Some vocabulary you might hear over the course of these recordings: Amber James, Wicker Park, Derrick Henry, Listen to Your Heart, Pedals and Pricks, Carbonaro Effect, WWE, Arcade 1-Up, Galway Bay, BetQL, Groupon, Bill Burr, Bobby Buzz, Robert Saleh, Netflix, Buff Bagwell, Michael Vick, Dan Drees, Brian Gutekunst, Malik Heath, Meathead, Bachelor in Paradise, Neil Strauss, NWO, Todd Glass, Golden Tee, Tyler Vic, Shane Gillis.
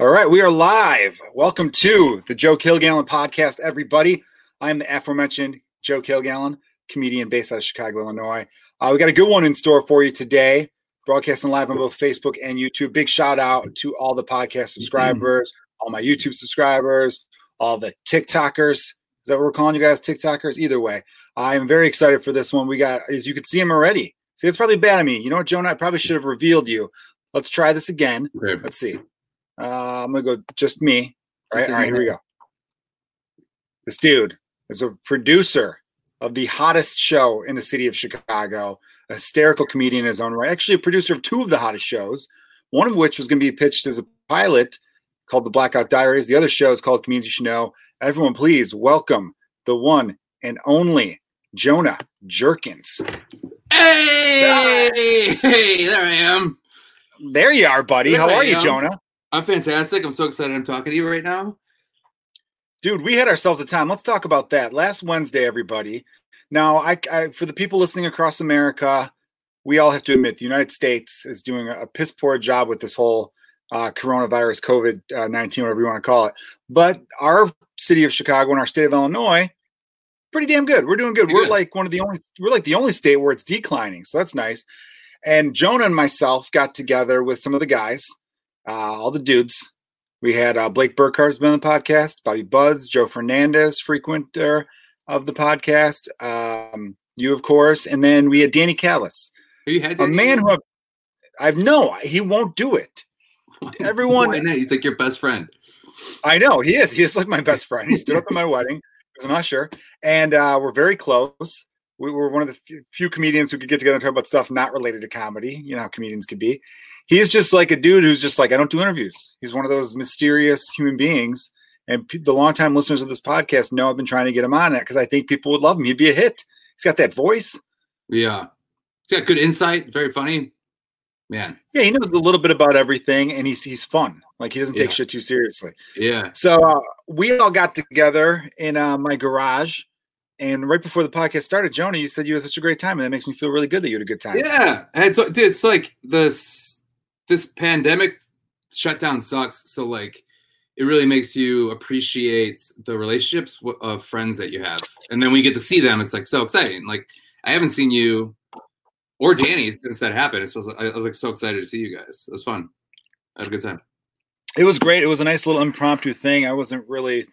All right, we are live. Welcome to the Joe Kilgallen podcast, everybody. I'm the aforementioned Joe Kilgallen, comedian based out of Chicago, Illinois. We got a good one in store for you today, broadcasting live on both Facebook and YouTube. Big shout out to all the podcast subscribers, all my YouTube subscribers, all the TikTokers. Is that what we're calling you guys, TikTokers? Either way, I am very excited for this one. We got, as you can see him already. See, it's probably bad of me. You know what, Jonah? I probably should have revealed you. Let's try this again. Great. Let's see. I'm going to go just me. All right, here we go. This dude is a producer of the hottest show in the city of Chicago, a hysterical comedian in his own right, actually a producer of two of the hottest shows, one of which was going to be pitched as a pilot called The Blackout Diaries. The other show is called Comedians You Should Know. Everyone, please welcome the one and only Jonah Jerkins. Hey, there I am. There you are, buddy. How are you, Jonah? I'm fantastic. I'm so excited I'm talking to you right now. Dude, we had ourselves a time. Let's talk about that. Last Wednesday, everybody. Now, I for the people listening across America, we all have to admit the United States is doing a piss poor job with this whole coronavirus, COVID-19, whatever you want to call it. But our city of Chicago and our state of Illinois, pretty damn good. We're doing good. We're like the only state where it's declining. So that's nice. And Jonah and myself got together with some of the guys. All the dudes. We had Blake Burkhart's been on the podcast, Bobby Buzz, Joe Fernandez, frequenter of the podcast, you, of course. And then we had Danny Callis, he won't do it. Everyone. Why not? He's like your best friend. I know. He is. He is like my best friend. He stood up at my wedding. He was an usher. And we're very close. We were one of the few comedians who could get together and talk about stuff not related to comedy. You know how comedians could be. He's just like a dude who's just like, I don't do interviews. He's one of those mysterious human beings. And the longtime listeners of this podcast know I've been trying to get him on it because I think people would love him. He'd be a hit. He's got that voice. Yeah. He's got good insight. Very funny. Man. Yeah, he knows a little bit about everything, and he's fun. Like, he doesn't take shit too seriously. Yeah. So we all got together in my garage. And right before the podcast started, Jonah, you said you had such a great time, and that makes me feel really good that you had a good time. Yeah, and so, dude, it's like this pandemic shutdown sucks. So like, it really makes you appreciate the relationships of friends that you have, and then we get to see them. It's like so exciting. Like, I haven't seen you or Danny since that happened. So I was like so excited to see you guys. It was fun. I had a good time. It was great. It was a nice little impromptu thing. I wasn't really.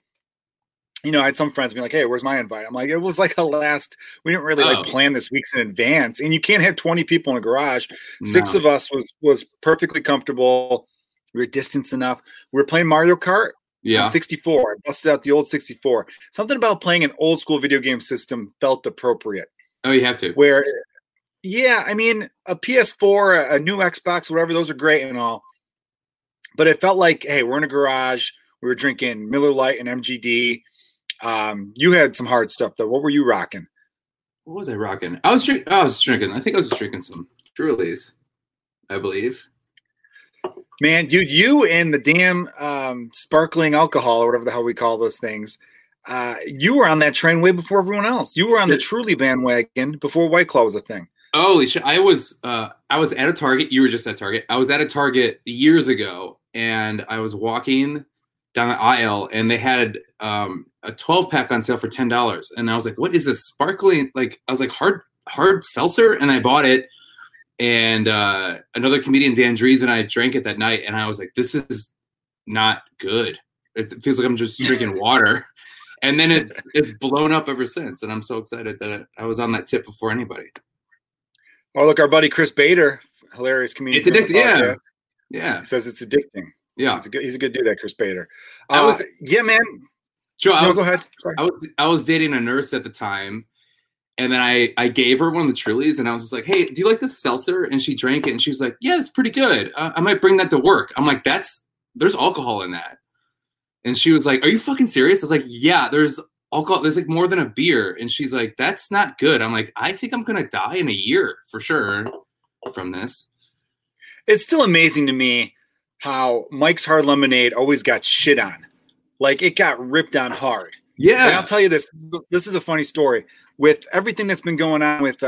You know, I had some friends be like, hey, where's my invite? I'm like, it was like we didn't really like plan this weeks in advance. And you can't have 20 people in a garage. No. 6 of us was perfectly comfortable. We were distanced enough. We were playing Mario Kart on 64. I busted out the old 64. Something about playing an old school video game system felt appropriate. Oh, you have to. Where, yeah, I mean, a PS4, a new Xbox, whatever, those are great and all. But it felt like, hey, we're in a garage. We were drinking Miller Lite and MGD. You had some hard stuff though. What were you rocking? What was I rocking? I was drinking. I think I was just drinking some Trulies, I believe. Man, dude, you and the damn sparkling alcohol or whatever the hell we call those things. You were on that train way before everyone else. You were on the Truly bandwagon before White Claw was a thing. Holy shit! I was at a Target. You were just at Target. I was at a Target years ago, and I was walking down the aisle, and they had a 12-pack on sale for $10, and I was like, "What is this sparkling?" Like, I was like, "Hard seltzer," and I bought it. And another comedian, Dan Drees, and I drank it that night, and I was like, "This is not good. It feels like I'm just drinking water." And then it's blown up ever since, and I'm so excited that I was on that tip before anybody. Oh, look, our buddy Chris Bader, hilarious comedian. It's addicting. Yeah, yeah. He says it's addicting. Yeah, he's a good dude, that Chris Bader. Go ahead. Sorry. I was dating a nurse at the time, and then I gave her one of the Trulies, and I was just like, "Hey, do you like this seltzer?" And she drank it, and she was like, "Yeah, it's pretty good. I might bring that to work." I'm like, "There's alcohol in that," and she was like, "Are you fucking serious?" I was like, "Yeah, there's alcohol. There's like more than a beer," and she's like, "That's not good." I'm like, "I think I'm gonna die in a year for sure from this." It's still amazing to me how Mike's Hard Lemonade always got shit on. Like, it got ripped on hard. Yeah. And I'll tell you this. This is a funny story. With everything that's been going on with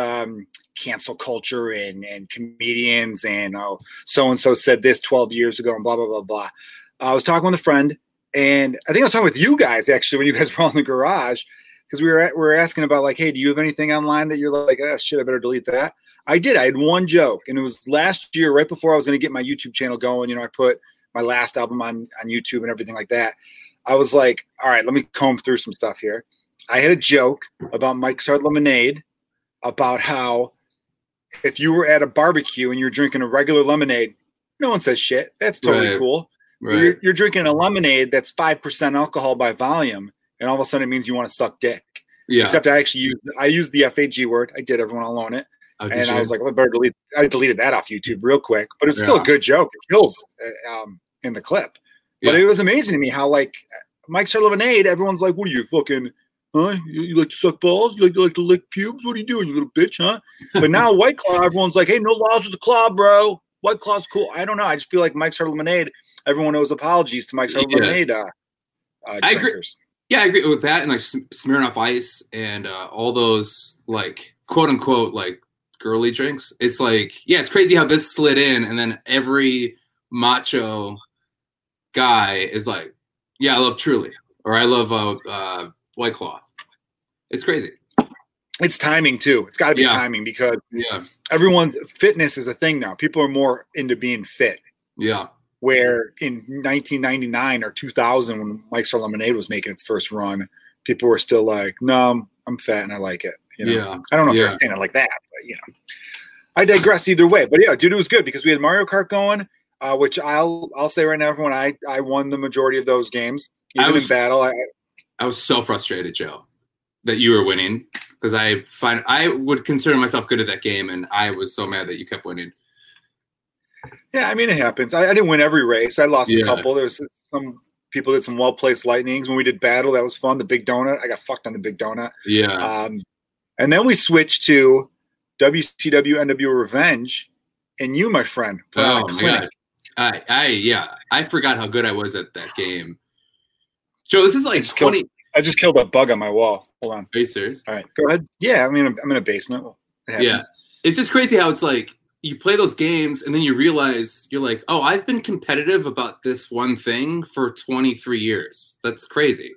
cancel culture and comedians and so-and-so said this 12 years ago and blah, blah, blah, blah. I was talking with a friend, and I think I was talking with you guys actually when you guys were on the garage, because we were asking about like, hey, do you have anything online that you're like, oh shit, I better delete that? I did. I had one joke, and it was last year, right before I was going to get my YouTube channel going. You know, I put my last album on YouTube and everything like that. I was like, all right, let me comb through some stuff here. I had a joke about Mike's Hard Lemonade, about how if you were at a barbecue and you're drinking a regular lemonade, no one says shit. That's totally cool. Right. You're drinking a lemonade that's 5% alcohol by volume, and all of a sudden it means you want to suck dick. Yeah. Except I used the FAG word. I did. Everyone will own it. Oh, and I was like, well, I better delete. I deleted that off YouTube real quick, but it's still a good joke. It kills in the clip. But it was amazing to me how, like, Mike's Hard Lemonade, everyone's like, what are you, fucking, huh? You like to suck balls? You like to lick pubes? What are you doing, you little bitch, huh? But now White Claw, everyone's like, hey, no laws with the claw, bro. White Claw's cool. I don't know. I just feel like Mike's Hard Lemonade, everyone owes apologies to Mike's Hard Lemonade I drinkers. Agree. Yeah, I agree with that. And, like, Smirnoff Ice and all those, like, quote-unquote, like, girly drinks. It's like, yeah, it's crazy how this slid in, and then every macho guy is like, yeah, I love Truly, or I love White Claw. It's crazy. It's timing too. It's got to be timing, because everyone's fitness is a thing now. People are more into being fit. Yeah. Where in 1999 or 2000, when Mike's Hard Lemonade was making its first run, people were still like, no, I'm fat and I like it. You know? Yeah. I don't know if they're saying it like that, but you know, I digress either way. But yeah, dude, it was good because we had Mario Kart going, which I'll say right now, everyone, I won the majority of those games. Even in battle, I was so frustrated, Joe, that you were winning, because I would consider myself good at that game, and I was so mad that you kept winning. Yeah, I mean, it happens. I didn't win every race. I lost a couple. There was some. People did some well placed lightnings when we did battle. That was fun. The big donut. I got fucked on the big donut. Yeah. And then we switched to WCW NWO Revenge, and you, my friend, put on a clinic. I forgot how good I was at that game. Joe, this is like I just killed a bug on my wall. Hold on. Are you serious? All right, go ahead. Yeah, I mean, I'm in a basement. Yeah, it's just crazy how it's like you play those games, and then you realize you're like, oh, I've been competitive about this one thing for 23 years. That's crazy.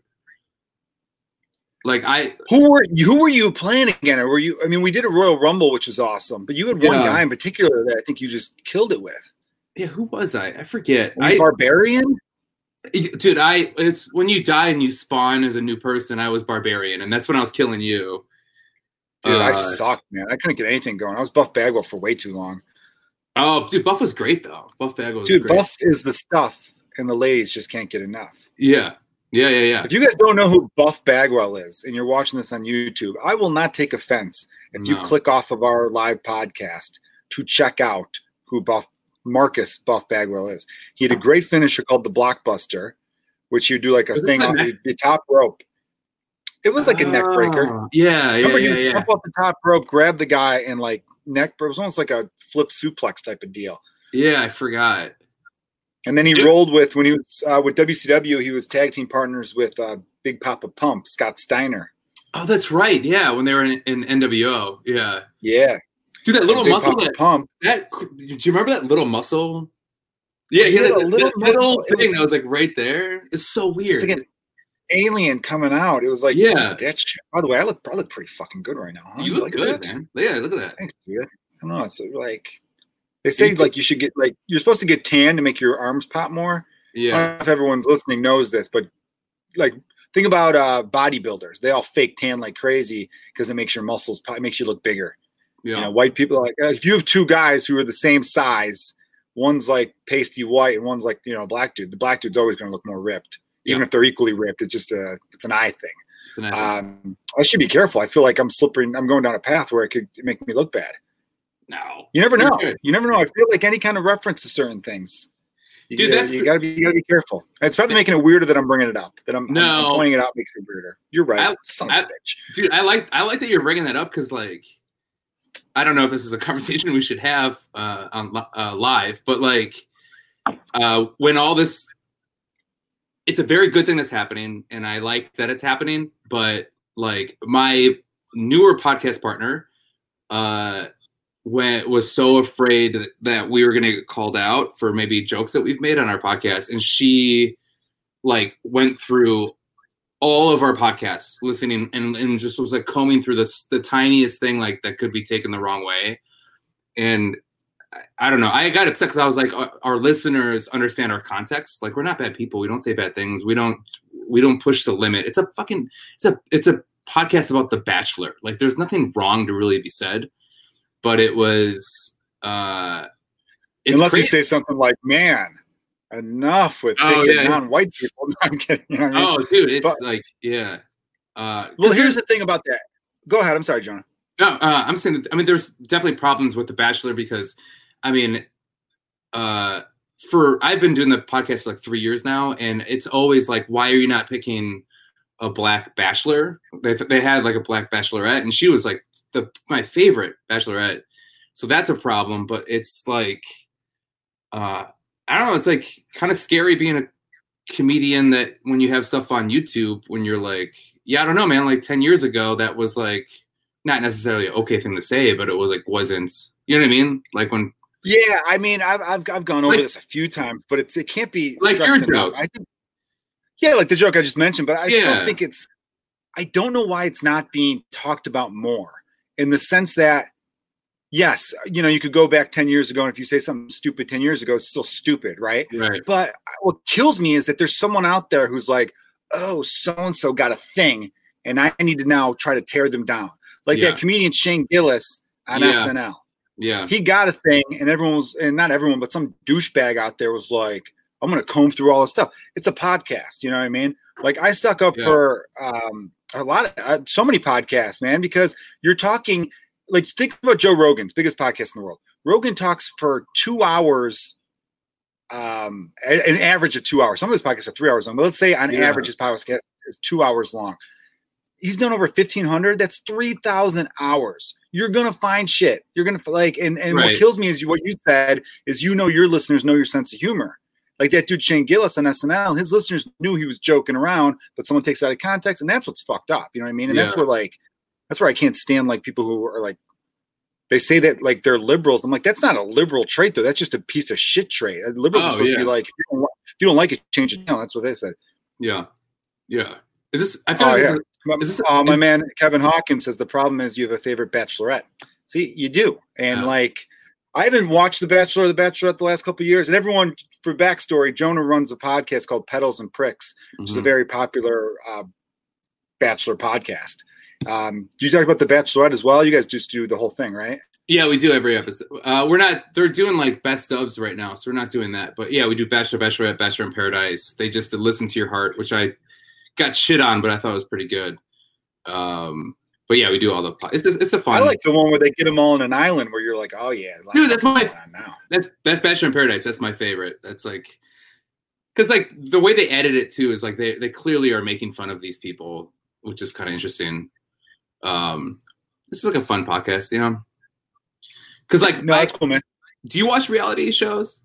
Like who were you playing again? Or were you? I mean, we did a Royal Rumble, which was awesome, but you had one guy in particular that I think you just killed it with. Yeah, who was I? I forget. Barbarian, dude. It's when you die and you spawn as a new person. I was Barbarian, and that's when I was killing you. Dude, I sucked, man. I couldn't get anything going. I was Buff Bagwell for way too long. Oh, dude, Buff was great though. Buff Bagwell, dude. Great. Buff is the stuff, and the ladies just can't get enough. Yeah. Yeah. If you guys don't know who Buff Bagwell is and you're watching this on YouTube, I will not take offense if you click off of our live podcast to check out who Marcus Buff Bagwell is. He had a great finisher called the Blockbuster, which you do like a thing on the top rope. It was like a neck breaker. Yeah. Jump off the top rope, grab the guy, and like neck break. It was almost like a flip suplex type of deal. Yeah, I forgot. And then he rolled with, when he was with WCW, he was tag team partners with Big Papa Pump, Scott Steiner. Oh, that's right. Yeah, when they were in NWO. Yeah. Yeah. Dude, that little muscle. Do you remember that little muscle? Yeah, he had a little thing that was like right there. It's so weird. It's like an alien coming out. It was like, yeah. That shit. By the way, I look pretty fucking good right now. Huh? You look good, man. Yeah, look at that. Thanks, dude. I don't know. It's like... They say like you should get like you're supposed to get tan to make your arms pop more. Yeah, I don't know if everyone's listening knows this, but like think about bodybuilders. They all fake tan like crazy because it makes your muscles pop. It makes you look bigger. Yeah, you know, white people are like if you have two guys who are the same size, one's like pasty white and one's like, you know, black dude. The black dude's always going to look more ripped, even if they're equally ripped. It's just it's an eye thing. I should be careful. I feel like I'm slipping. I'm going down a path where it could make me look bad. No, you never know. You never know. I feel like any kind of reference to certain things, you gotta be careful. It's probably making it weirder that I'm bringing it up. That I'm pointing it out makes it weirder. You're right, son of a bitch. Dude. I like that you're bringing that up because, like, I don't know if this is a conversation we should have on live, but like when all this, it's a very good thing that's happening, and I like that it's happening. But like my newer podcast partner, was so afraid that we were going to get called out for maybe jokes that we've made on our podcast. And she like went through all of our podcasts listening and just was like combing through the tiniest thing like that could be taken the wrong way. And I don't know. I got upset because I was like, our listeners understand our context. Like, we're not bad people. We don't say bad things. We don't push the limit. It's a fucking, it's a podcast about The Bachelor. Like, there's nothing wrong to really be said, but it was, unless crazy. You say something like, man, enough with picking on white people. No, I'm kidding. You know what I mean? Oh, dude. It's but, like, yeah. Well, here's the thing about that. Go ahead. I'm sorry, Jonah. No, I'm saying, I mean, there's definitely problems with The Bachelor because, I mean, I've been doing the podcast for like 3 years now, and it's always like, why are you not picking a black bachelor? They had like a black bachelorette, and she was like my favorite bachelorette. So that's a problem, but it's like, I don't know, it's like kind of scary being a comedian that when you have stuff on YouTube, when you're like, yeah, I don't know, man, like 10 years ago, that was like, not necessarily an okay thing to say, but it was like, wasn't, you know what I mean? Like when, yeah, I mean, I've gone over like, this a few times, but it can't be like your joke. I think, yeah, like the joke I just mentioned, but I still think it's, I don't know why it's not being talked about more in the sense that, yes, you know, you could go back 10 years ago and if you say something stupid 10 years ago, it's still stupid. Right. But what kills me is that there's someone out there who's like, oh, so-and-so got a thing and I need to now try to tear them down. Like that comedian Shane Gillis on SNL. Yeah. He got a thing and not everyone, but some douchebag out there was like, I'm going to comb through all this stuff. It's a podcast. You know what I mean? Like I stuck up for a lot of so many podcasts, man, because you're talking like, think about Joe Rogan's biggest podcast in the world. Rogan talks for 2 hours, an average of 2 hours. Some of his podcasts are 3 hours long, but let's say on average his podcast is 2 hours long. He's done over 1,500. That's 3,000 hours. You're going to find shit. You're going to like, and what kills me is what you said is, you know, your listeners know your sense of humor. Like that dude, Shane Gillis on SNL, his listeners knew he was joking around, but someone takes it out of context and that's what's fucked up. You know what I mean? And that's where I can't stand like people who are like, they say that like they're liberals. I'm like, that's not a liberal trait though. That's just a piece of shit trait. Liberals are supposed to be like, if you don't like it, change it. No, that's what they said. Yeah. Yeah. Is this, I feel like this is, my man Kevin Hawkins says the problem is you have a favorite bachelorette. See, you do. And like I haven't watched The Bachelor or The Bachelorette the last couple of years. And everyone, for backstory, Jonah runs a podcast called Pedals and Pricks, which is a very popular Bachelor podcast. You talk about The Bachelorette as well? You guys just do the whole thing, right? Yeah, we do every episode. They're doing like best ofs right now, so we're not doing that. But yeah, we do Bachelor, Bachelorette, Bachelor in Paradise. They just did Listen to Your Heart, which I got shit on, but I thought it was pretty good. But yeah, we do all the. It's a fun. I like the one where they get them all on an island where you're like, oh yeah, dude, that's my. That's Bachelor in Paradise. That's my favorite. That's like, because like the way they edit it too is like they clearly are making fun of these people, which is kind of interesting. This is like a fun podcast, you know. Because like, no, that's cool, man. Do you watch reality shows?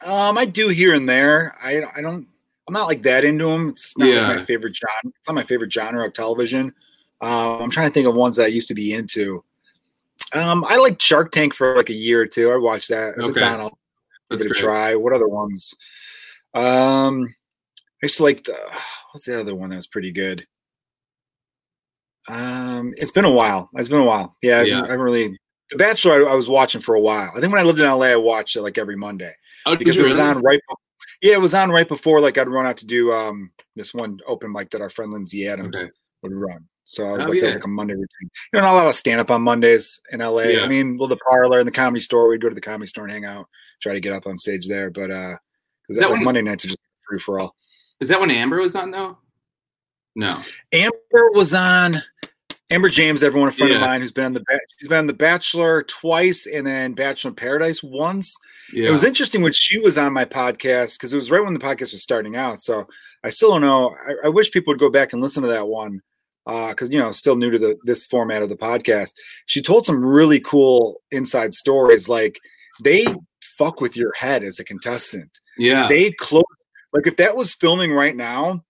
I do here and there. I don't. I'm not like that into them. It's not like my favorite genre. It's not my favorite genre of television. I'm trying to think of ones that I used to be into. I like Shark Tank for like a year or two. I watched that. Okay. It's on. I'll give it a try. What other ones? I used to like what's the other one that was pretty good? It's been a while. Yeah, yeah. I haven't really. The Bachelor I was watching for a while. I think when I lived in LA, I watched it like every Monday because it was on right before. Yeah, it was on right before like I'd run out to do this one open mic that our friend Lindsay Adams would run. So I was that's like a Monday routine. You know, not a lot of stand up on Mondays in LA. Yeah. I mean, the parlor and the Comedy Store. We'd go to the Comedy Store and hang out, try to get up on stage there. But because that Monday nights are just free for all. Is that when Amber was on though? No, Amber was on. Amber James, everyone, a friend of mine who's been on The Bachelor twice and then Bachelor in Paradise once. Yeah. It was interesting when she was on my podcast because it was right when the podcast was starting out. So I still don't know. I wish people would go back and listen to that one because, you know, still new to this format of the podcast. She told some really cool inside stories. Like they fuck with your head as a contestant. Yeah. They close. Like if that was filming right now,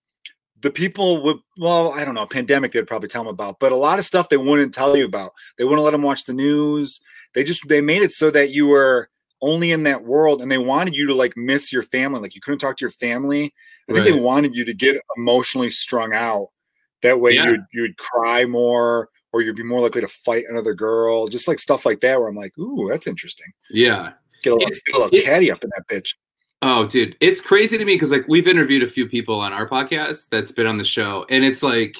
the people would, well, I don't know, pandemic, they'd probably tell them about, but a lot of stuff they wouldn't tell you about. They wouldn't let them watch the news. They made it so that you were only in that world, and they wanted you to like miss your family. Like you couldn't talk to your family. I think they wanted you to get emotionally strung out. That way you'd cry more, or you'd be more likely to fight another girl. Just like stuff like that where I'm like, ooh, that's interesting. Yeah. Get a little catty up in that bitch. Oh, dude. It's crazy to me because like we've interviewed a few people on our podcast that's been on the show. And it's like,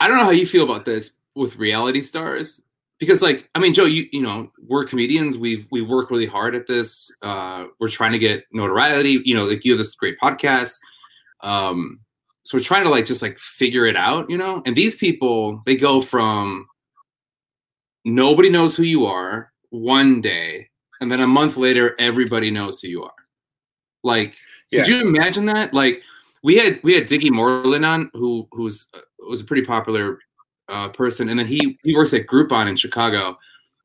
I don't know how you feel about this with reality stars. Because like, I mean, Joe, you know, we're comedians. We work really hard at this. We're trying to get notoriety. You know, like you have this great podcast. So we're trying to like, just like figure it out, you know? And these people, they go from nobody knows who you are one day, and then a month later, everybody knows who you are. Like, could you imagine that? Like we had Diggy Moreland on who was a pretty popular person. And then he works at Groupon in Chicago.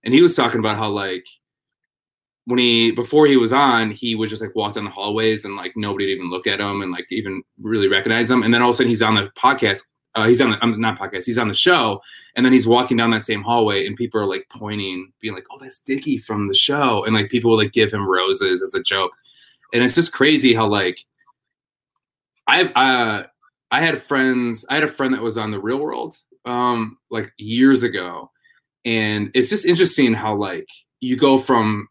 And he was talking about how like, before he was on, he would just like walk down the hallways and like nobody would even look at him and like even really recognize him. And then all of a sudden he's on the podcast. He's on the show. And then he's walking down that same hallway and people are like pointing, being like, oh, that's Dickie from the show. And like people will like give him roses as a joke. And it's just crazy how like, I had a friend that was on The Real World like years ago. And it's just interesting how like you go from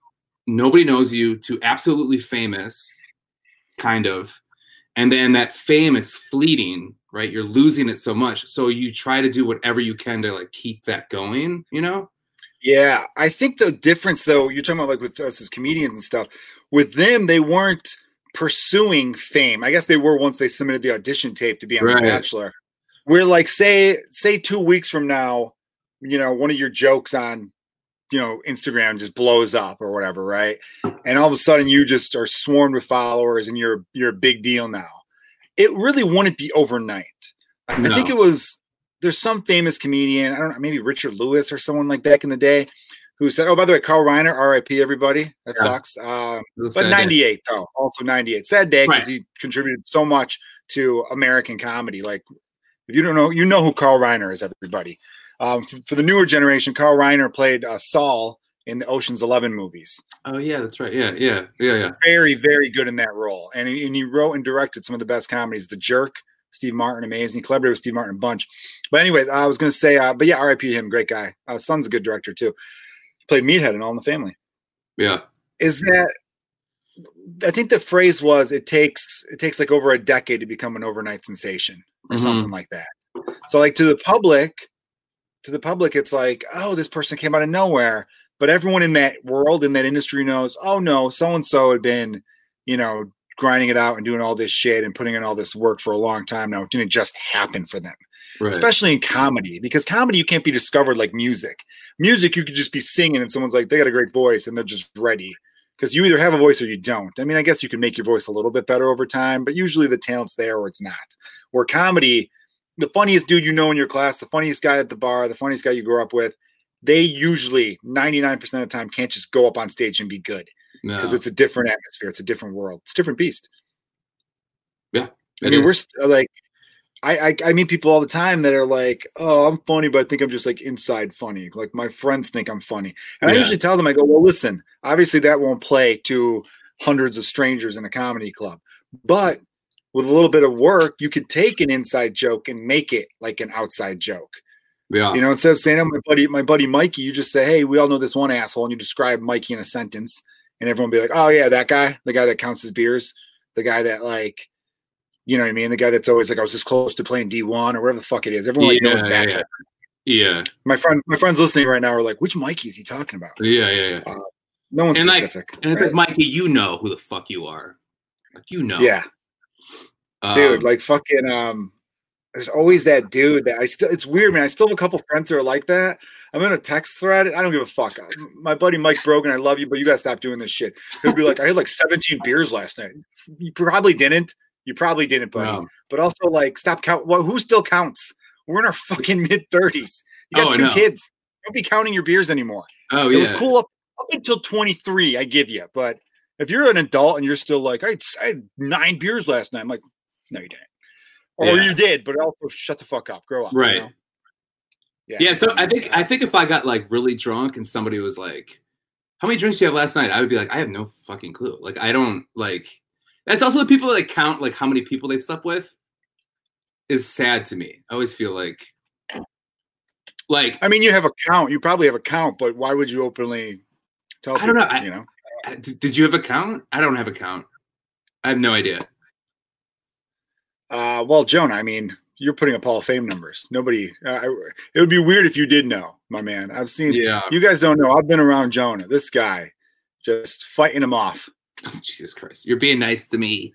nobody knows you to absolutely famous, kind of. And then that fame is fleeting, right? You're losing it so much. So you try to do whatever you can to like keep that going, you know? Yeah. I think the difference though, you're talking about like with us as comedians and stuff, with them, they weren't pursuing fame. I guess they were once they submitted the audition tape to be on The Bachelor. We're like, say 2 weeks from now, you know, one of your jokes on, you know, Instagram just blows up or whatever, right? And all of a sudden you just are swarmed with followers and you're a big deal now. It really wouldn't be overnight. I think it was, there's some famous comedian, I don't know, maybe Richard Lewis or someone like back in the day who said, oh, by the way, Carl Reiner, RIP everybody. That sucks. But 98 though, also 98. Sad day because he contributed so much to American comedy. Like if you don't know, you know who Carl Reiner is, everybody. For the newer generation, Carl Reiner played Saul in the Ocean's 11 movies. Oh, yeah, that's right. Yeah. Very, very good in that role. And he wrote and directed some of the best comedies. The Jerk, Steve Martin, amazing. He collaborated with Steve Martin a bunch. But anyways, I was going to say, but yeah, RIP him, great guy. Son's a good director, too. He played Meathead in All in the Family. Yeah. I think the phrase was, it takes like over a decade to become an overnight sensation or something like that. So like to the public, it's like, oh, this person came out of nowhere. But everyone in that world, in that industry knows, oh, no, so-and-so had been, you know, grinding it out and doing all this shit and putting in all this work for a long time now. It didn't just happen for them, especially in comedy. Because comedy, you can't be discovered like music. Music, you could just be singing and someone's like, they got a great voice and they're just ready. Because you either have a voice or you don't. I mean, I guess you can make your voice a little bit better over time, but usually the talent's there or it's not. Where comedy... the funniest dude you know in your class, the funniest guy at the bar, the funniest guy you grew up with, they usually 99% of the time can't just go up on stage and be good because it's a different atmosphere. It's a different world. It's a different beast. Yeah. I mean, I meet people all the time that are like, oh, I'm funny, but I think I'm just like inside funny. Like my friends think I'm funny. And I usually tell them, I go, well, listen, obviously that won't play to hundreds of strangers in a comedy club, but with a little bit of work, you could take an inside joke and make it like an outside joke. Yeah. You know, instead of saying, oh, my buddy Mikey, you just say, hey, we all know this one asshole. And you describe Mikey in a sentence and everyone be like, oh yeah, that guy, the guy that counts his beers, the guy that like, you know what I mean? The guy that's always like, I was just close to playing D1 or whatever the fuck it is. Everyone like knows that. Yeah. Yeah. My friends listening right now are like, which Mikey is he talking about? Yeah. No one's specific. Like, and it's like, Mikey, you know who the fuck you are. Like, you know. Yeah. Dude, like fucking, there's always that dude that it's weird, man. I still have a couple friends that are like that. I'm in a text thread. I don't give a fuck. My buddy Mike Brogan, I love you, but you got to stop doing this shit. He'll be like, I had like 17 beers last night. You probably didn't, buddy. No. But also like, stop count. Well, who still counts? We're in our fucking mid-30s. You got two kids. Don't be counting your beers anymore. Oh, yeah. It was cool up until 23, I give you. But if you're an adult and you're still like, I had 9 beers last night, I'm like, no, you didn't. Or you did, but also shut the fuck up, grow up. Right. You know? Yeah. So I think if I got like really drunk and somebody was like, how many drinks do you have last night? I would be like, I have no fucking clue. Like, I don't like, that's also the people that like, count like how many people they've slept with is sad to me. I always feel like, I mean, you have a count, you probably have a count, but why would you openly tell people? I don't know. You know? Did you have a count? I don't have a count. I have no idea. Well, Jonah, I mean, you're putting up Hall of Fame numbers. Nobody, it would be weird if you did know, my man. I've seen, you guys don't know. I've been around Jonah, this guy, just fighting him off. Oh, Jesus Christ. You're being nice to me.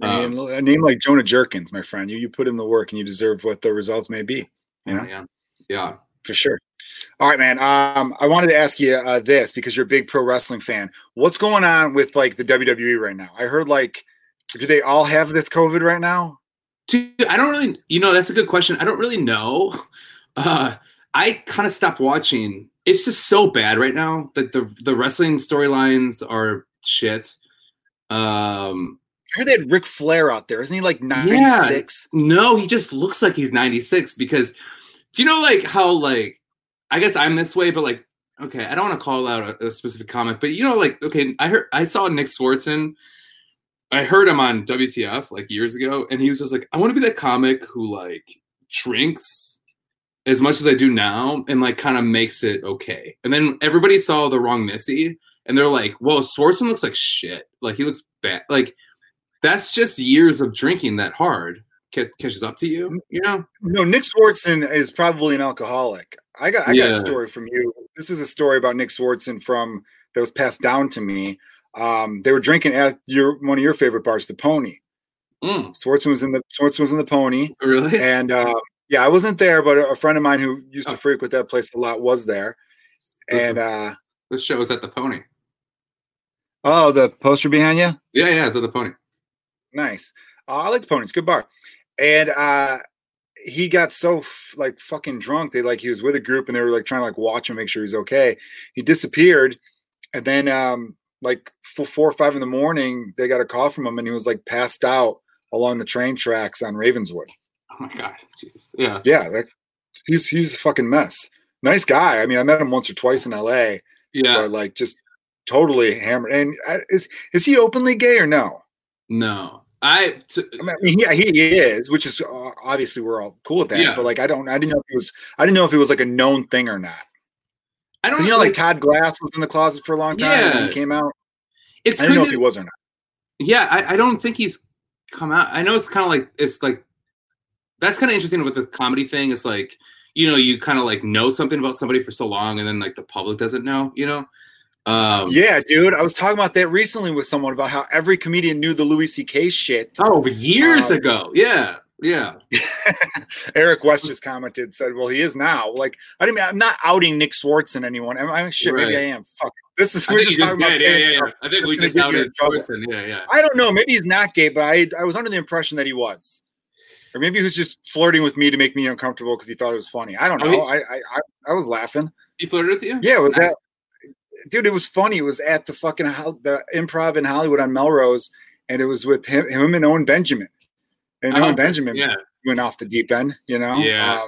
A name like Jonah Jerkins, my friend, you put in the work and you deserve what the results may be. You know? Yeah. For sure. All right, man. I wanted to ask you this because you're a big pro wrestling fan. What's going on with like the WWE right now? I heard like, do they all have this COVID right now? Dude, I don't really, that's a good question. I don't really know. I kind of stopped watching. It's just so bad right now that the wrestling storylines are shit. I heard they had Ric Flair out there. Isn't he like 96? Yeah. No, he just looks like he's 96 because do you know like how like, I guess I'm this way, but like, okay, I don't want to call out a specific comment, but like, okay, I saw Nick Swardson. I heard him on WTF like years ago, and he was just like, I want to be that comic who like drinks as much as I do now and like kind of makes it okay. And then everybody saw The Wrong Missy and they're like, well, Swanson looks like shit. Like he looks bad. Like that's just years of drinking that hard catches up to you, you know? No, Nick Swardson is probably an alcoholic. I got a story from you. This is a story about Nick Swardson that was passed down to me. They were drinking at one of your favorite bars, The Pony. Swardson was in The Pony. Really? And I wasn't there, but a friend of mine who used to frequent that place a lot was there. And this show was at The Pony. Oh, the poster behind you? Yeah, it's at The Pony. Nice. I like The Pony. It's a good bar. And he got so like fucking drunk. He was with a group, and they were like trying to like watch him, make sure he's okay. He disappeared, and then like 4 or 5 in the morning, they got a call from him, and he was like passed out along the train tracks on Ravenswood. Oh my God, Jesus! Yeah, like he's a fucking mess. Nice guy. I mean, I met him once or twice in L.A. Yeah, but like just totally hammered. And is he openly gay or no? No, he is, which is obviously we're all cool with that. Yeah. But like, I didn't know if it was like a known thing or not. I don't know. Like Todd Glass was in the closet for a long time and he came out. I don't know if he was or not. Yeah, I don't think he's come out. I know it's kind of like that's kind of interesting with the comedy thing. It's like you kind of like know something about somebody for so long, and then like the public doesn't know. Yeah, dude. I was talking about that recently with someone about how every comedian knew the Louis C.K. shit. Oh, years ago. Yeah. Eric West just commented, said, well, he is now. Like, I'm not outing Nick Swardson, anyone. Maybe I am. Fuck. This is, we're just talking about. Yeah. I think we just outed Swardson. Yeah. I don't know. Maybe he's not gay, but I was under the impression that he was. Or maybe he was just flirting with me to make me uncomfortable because he thought it was funny. I don't know. I was laughing. He flirted with you? Yeah, dude, it was funny. It was at the fucking the Improv in Hollywood on Melrose, and it was with him and Owen Benjamin. And Owen Benjamin went off the deep end, Yeah.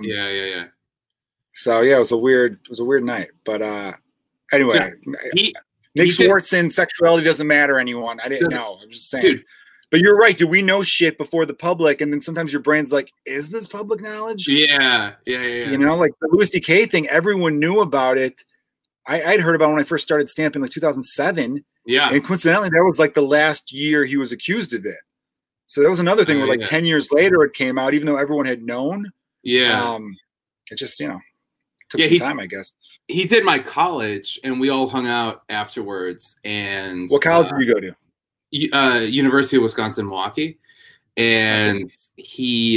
So yeah, it was a weird night. But anyway, so Nick Swardson, sexuality doesn't matter. Anyone, I didn't know. I'm just saying. Dude. But you're right. Do we know shit before the public? And then sometimes your brain's like, is this public knowledge? Yeah. Like the Louis C.K. thing, everyone knew about it. I'd heard about it when I first started stamping, like 2007. Yeah. And coincidentally, that was like the last year he was accused of it. So that was another thing 10 years later it came out, even though everyone had known. Yeah. It just, took some time, I guess. He did my college, and we all hung out afterwards. And what college did you go to? University of Wisconsin, Milwaukee. And he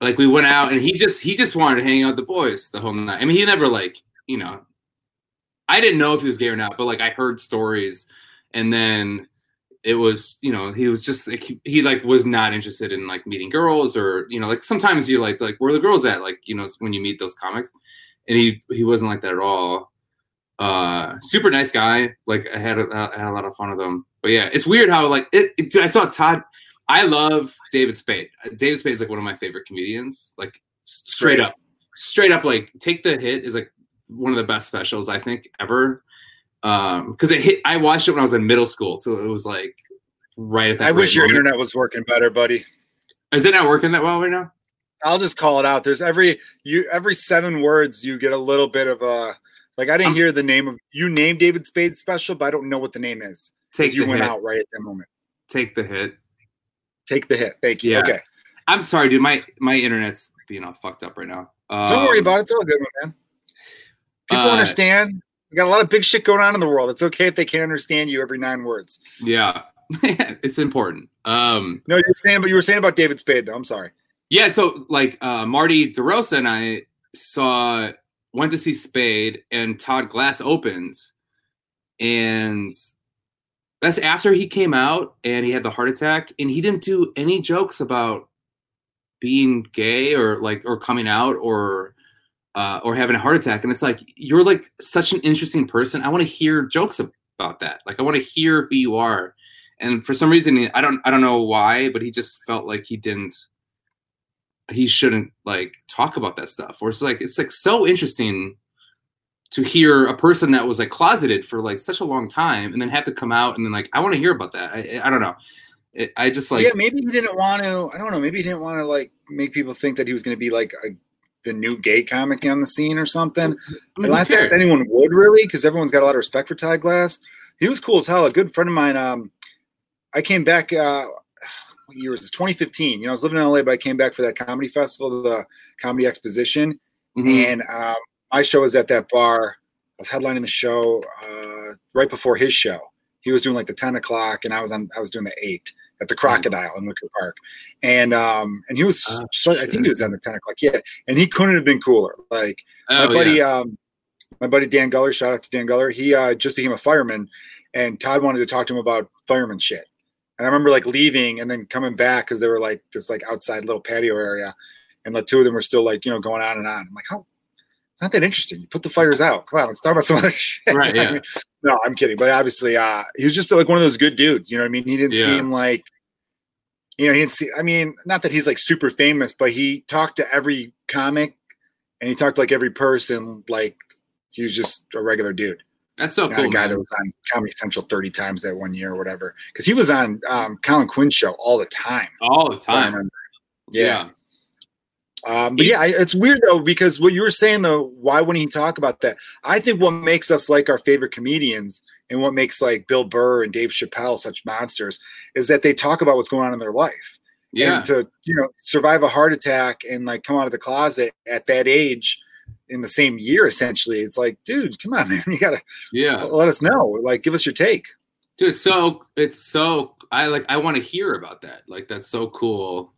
we went out, and he just wanted to hang out with the boys the whole night. I mean, he never I didn't know if he was gay or not, but I heard stories, and then it was, he was just he was not interested in meeting girls or, sometimes you're like where are the girls at? When you meet those comics, and he wasn't like that at all. Super nice guy. I had a lot of fun with him, but yeah, it's weird how I saw Todd. I love David Spade. David Spade is like one of my favorite comedians. Like straight up, like Take the Hit is like one of the best specials I think ever. Because it hit. I watched it when I was in middle school, so it was like right at that. I wish your internet was working better, buddy. Is it not working that well right now? I'll just call it out. There's every 7 words you get a little bit of a like. I didn't hear the name of you named David Spade's special, but I don't know what the name is. Take you the went hit. Out right at that moment. Take the hit. Take the hit. Thank you. Yeah. Okay. I'm sorry, dude. My internet's being all fucked up right now. Don't worry about it. It's all good, man. People understand. We got a lot of big shit going on in the world. It's okay if they can't understand you every 9 words. Yeah, it's important. No, you were saying about David Spade, though. I'm sorry. Yeah, so like Marty DeRosa and I went to see Spade, and Todd Glass opens, and that's after he came out and he had the heart attack, and he didn't do any jokes about being gay or coming out or having a heart attack. And it's like, you're like such an interesting person. I want to hear jokes about that. Like, I want to hear who you are. And for some reason, I don't know why, but he just felt like he shouldn't like talk about that stuff. Or it's like so interesting to hear a person that was like closeted for like such a long time and then have to come out. And then like, I want to hear about that. I don't know. I just like, yeah, maybe he didn't want to, I don't know. Maybe he didn't want to like make people think that he was going to be like the new gay comic on the scene or something. I mean, I think anyone would really, cause everyone's got a lot of respect for Todd Glass. He was cool as hell. A good friend of mine. I came back, what year was this? 2015. You know, I was living in LA, but I came back for that comedy festival, the Comedy Exposition. Mm-hmm. And my show was at that bar. I was headlining the show right before his show. He was doing like the 10 o'clock, and I was doing the 8 at the Crocodile in Wicker Park. And he was, I think he was on the 10 o'clock. Yeah. And he couldn't have been cooler. Like my buddy Dan Guller, shout out to Dan Guller. He just became a fireman, and Todd wanted to talk to him about fireman shit. And I remember like leaving and then coming back because they were like this like outside little patio area, and the two of them were still like, you know, going on and on. I'm like, oh, it's not that interesting. You put the fires out. Come on, let's talk about some other shit. Right, yeah. I mean, no, I'm kidding. But obviously, he was just like one of those good dudes. You know what I mean? He didn't seem like, you know, he didn't see. I mean, not that he's like super famous, but he talked to every comic, and he talked to like every person. Like he was just a regular dude. That's so cool. A guy that was on Comedy Central 30 times that one year or whatever, because he was on Colin Quinn's show all the time. All the time. Yeah. But yeah, it's weird though, because what you were saying though, why wouldn't he talk about that? I think what makes us like our favorite comedians, and what makes like Bill Burr and Dave Chappelle such monsters, is that they talk about what's going on in their life. Yeah. And to, you know, survive a heart attack and like come out of the closet at that age in the same year, essentially, it's like, dude, come on, man, you gotta let us know, like, give us your take, dude. It's so I want to hear about that. Like, that's so cool.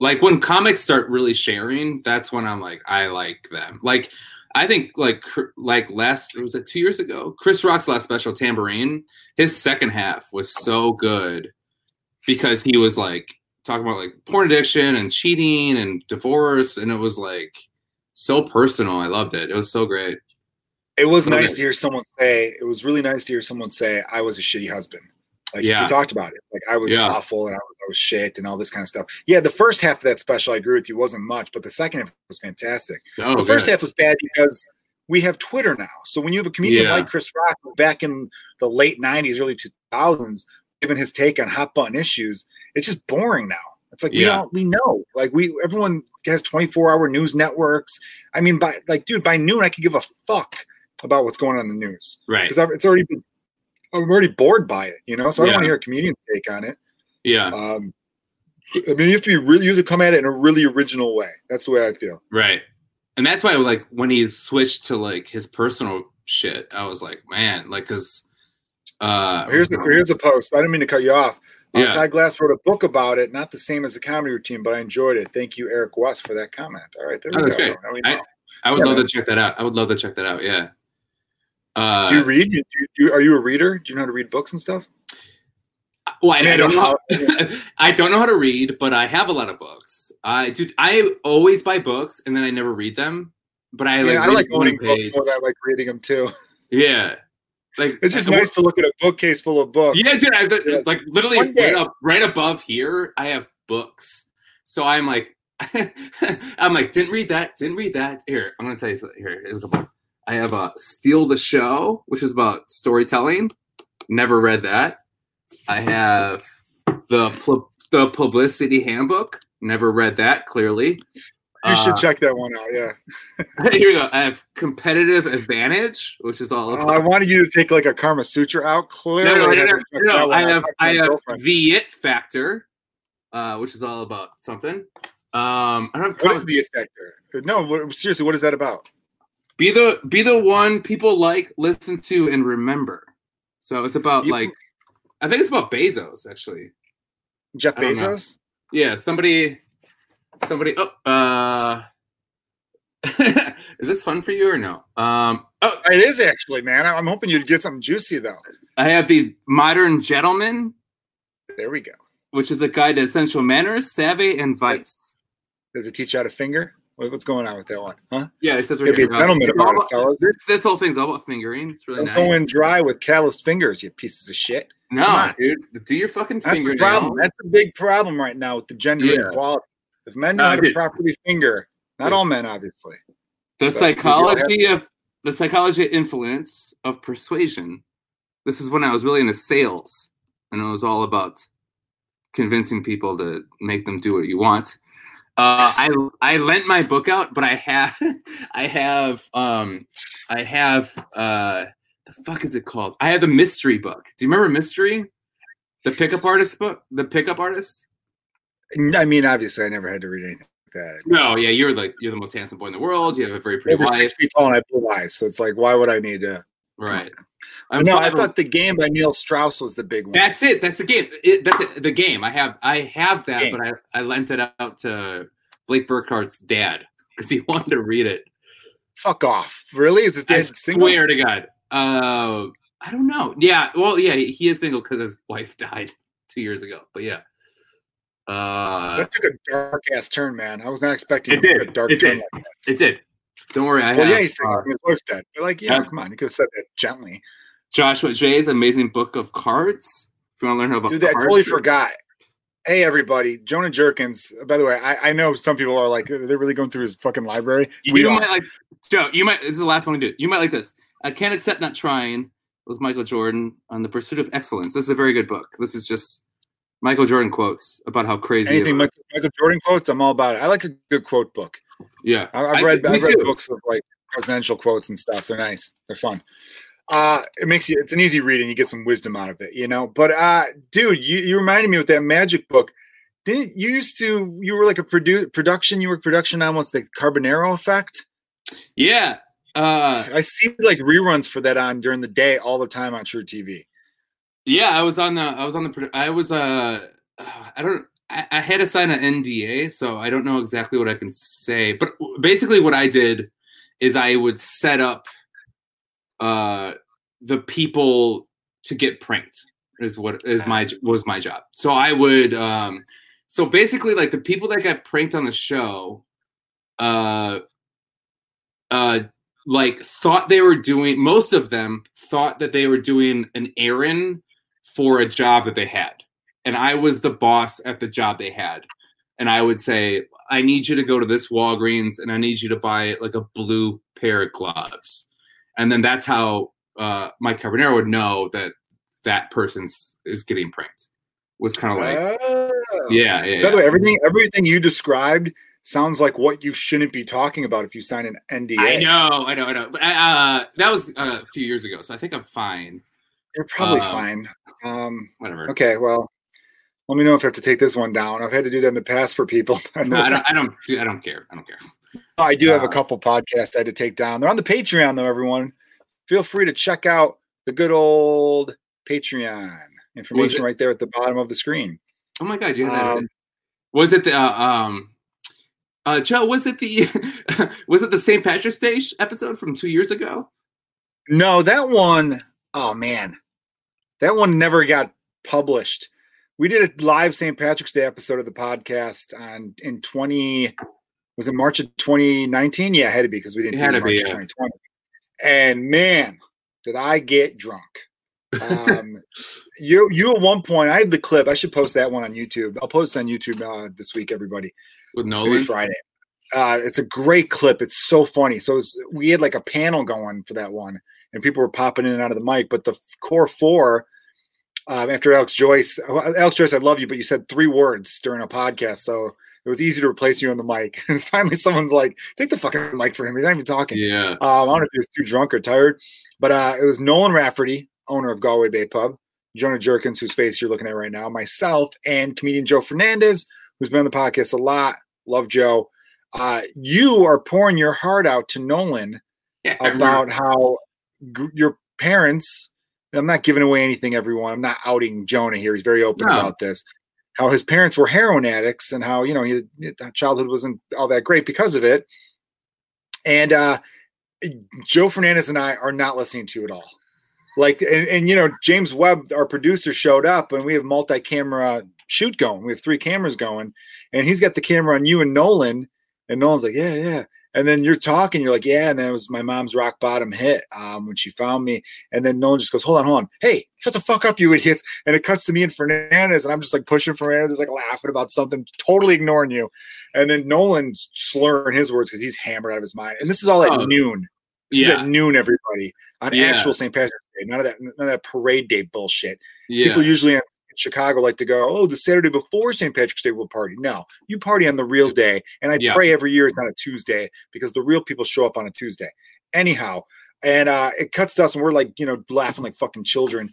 Like when comics start really sharing, that's when I'm like, I like them. Like, I think like was it 2 years ago, Chris Rock's last special, Tambourine, his second half was so good because he was like talking about like porn addiction and cheating and divorce, and it was like so personal. I loved it. It was so great. It was nice to hear someone say. It was really nice to hear someone say, "I was a shitty husband." Like he talked about it. Like, I was awful, and I was shit, and all this kind of stuff. Yeah, the first half of that special, I agree with you, wasn't much, but the second half was fantastic. Oh, the first half was bad because we have Twitter now. So when you have a comedian like Chris Rock back in the late 90s, early 2000s, giving his take on hot button issues, it's just boring now. It's like, we know, like everyone has 24-hour news networks. I mean, by noon, I could give a fuck about what's going on in the news. Right. Because I'm already bored by it, you know? So I don't want to hear a comedian's take on it. Yeah. I mean, you have to come at it in a really original way. That's the way I feel. Right. And that's why, like, when he switched to, like, his personal shit, I was like, man, like, because... here's a post. I didn't mean to cut you off. Todd Glass wrote a book about it. Not the same as the comedy routine, but I enjoyed it. Thank you, Eric West, for that comment. All right. There we go. Great. I would love to check that out. I would love to check that out. Yeah. Do you read? Are you a reader? Do you know how to read books and stuff? Well, I don't know how to read, but I have a lot of books. I always buy books and then I never read them. But I like owning books more than I like reading them too. Yeah. Like, it's just nice to look at a bookcase full of books. Yeah, dude. Like literally right above here, I have books. So I'm like, didn't read that. Here, I'm gonna tell you something. Here, here's a couple. I have Steal the Show, which is about storytelling. Never read that. I have the Publicity Handbook. Never read that. Clearly, you should check that one out. Yeah. Here we go. I have Competitive Advantage, which is all. I wanted you to take like a Kama Sutra out. Clearly, no. I have The It Factor, which is all about something. I don't. What is The It Factor? No, seriously, what is that about? Be the one people like, listen to, and remember. So it's about I think it's about Bezos actually. Jeff Bezos? Yeah, somebody. Oh, is this fun for you or no? Oh, it is actually, man. I'm hoping you'd get something juicy though. I have The Modern Gentleman. There we go. Which is a guide to essential manners, savvy, and vice. Does it teach you how to finger? What's going on with that one, huh? Yeah, it says right here. This whole thing's all about fingering. It's really nice. Don't go in dry with calloused fingers, you pieces of shit. No, dude. Do your fucking finger. That's a big problem right now with the gender inequality. If men know how to properly finger, not all men, obviously. The psychology of influence of persuasion. This is when I was really into sales, and it was all about convincing people to make them do what you want. I lent my book out, but I have the fuck is it called? I have the mystery book. Do you remember mystery? The pickup artist book? The pickup artist? I mean, obviously I never had to read anything like that. No, yeah, you're the most handsome boy in the world. You have a very pretty wife. 6 feet tall and I have blue eyes, so it's like, why would I need to? Right. I thought The Game by Neil Strauss was the big one. That's it. That's The Game. The Game. I have that, but I lent it out to Blake Burkhart's dad because he wanted to read it. Fuck off. Really? Is his dad single? I swear to God. I don't know. Yeah. Well, yeah, he is single because his wife died 2 years ago. But yeah. That took a dark ass turn, man. I was not expecting a dark turn like that. It did. Don't worry. He's his wife's dead. But like, come on, you could have said that gently. Joshua Jay's amazing book of cards. If you want to learn about cards, I totally forgot. Hey, everybody, Jonah Jerkins. By the way, I know some people are like they're really going through his fucking library. This is the last one we do. You might like this. I Can't Accept Not Trying with Michael Jordan on the Pursuit of Excellence. This is a very good book. This is just Michael Jordan quotes about how crazy. Anything Michael Jordan quotes, I'm all about it. I like a good quote book. Yeah, I've read books of like presidential quotes and stuff. They're nice. They're fun. It's an easy read and you get some wisdom out of it, you know. But dude, you reminded me with that magic book. Didn't you were like a production? You were production on what's the Carbonaro Effect? Yeah, I see like reruns for that on during the day all the time on True TV. Yeah, I had to sign an NDA, so I don't know exactly what I can say. But basically what I did is I would set up the people to get pranked was my job. So I would basically like the people that got pranked on the show like thought they were doing, most of them thought that they were doing an errand for a job that they had. And I was the boss at the job they had. And I would say, I need you to go to this Walgreens and I need you to buy like a blue pair of gloves. And then that's how Mike Carbonaro would know that person is getting pranked. Was kind of like, By the way, everything you described sounds like what you shouldn't be talking about if you sign an NDA. I know. But that was a few years ago, so I think I'm fine. You're probably fine. Whatever. Okay, well. Let me know if I have to take this one down. I've had to do that in the past for people. No, I don't care. I do have a couple podcasts I had to take down. They're on the Patreon, though, everyone. Feel free to check out the good old Patreon. Information right there at the bottom of the screen. Oh, my God. You had that. Was it the Joe, was it the St. Patrick's Day episode from 2 years ago? No, that one. Oh, man. That one never got published. We did a live St. Patrick's Day episode of the podcast was it March of 2019? Yeah, it had to be because we didn't do March of 2020. And man, did I get drunk? You at one point, I had the clip. I should post that one on YouTube. I'll post it on YouTube this week, everybody. With Nolan? Maybe Friday. It's a great clip. It's so funny. So we had like a panel going for that one, and people were popping in and out of the mic. But the core four, after Alex Joyce, I love you, but you said three words during a podcast, so it was easy to replace you on the mic. And finally, someone's like, "Take the fucking mic for him. He's not even talking." Yeah. I don't know if he was too drunk or tired, but it was Nolan Rafferty, owner of Galway Bay Pub, Jonah Jerkins, whose face you're looking at right now, myself, and comedian Joe Fernandez, who's been on the podcast a lot. Love Joe. You are pouring your heart out to Nolan about how your parents, and I'm not giving away anything, everyone. I'm not outing Jonah here. He's very open about this. How his parents were heroin addicts and how, you know, childhood wasn't all that great because of it. And Joe Fernandez and I are not listening to it all. Like, and you know, James Webb, our producer, showed up, and we have multi-camera shoot going. We have three cameras going, and he's got the camera on you and Nolan, and Nolan's like, yeah, yeah. And then you're talking, you're like, yeah. And then it was my mom's rock bottom hit when she found me. And then Nolan just goes, hold on. Hey, shut the fuck up, you idiots. And it cuts to me and Fernandez. And I'm just like pushing Fernandez, like laughing about something, totally ignoring you. And then Nolan's slurring his words because he's hammered out of his mind. And this is all at noon. This is at noon, everybody, on actual St. Patrick's Day. None of that parade day bullshit. Yeah. People usually in Chicago like to go, the Saturday before St. Patrick's Day we'll party. No, you party on the real day. And I pray every year it's on a Tuesday because the real people show up on a Tuesday. Anyhow, and it cuts to us, and we're like, you know, laughing like fucking children.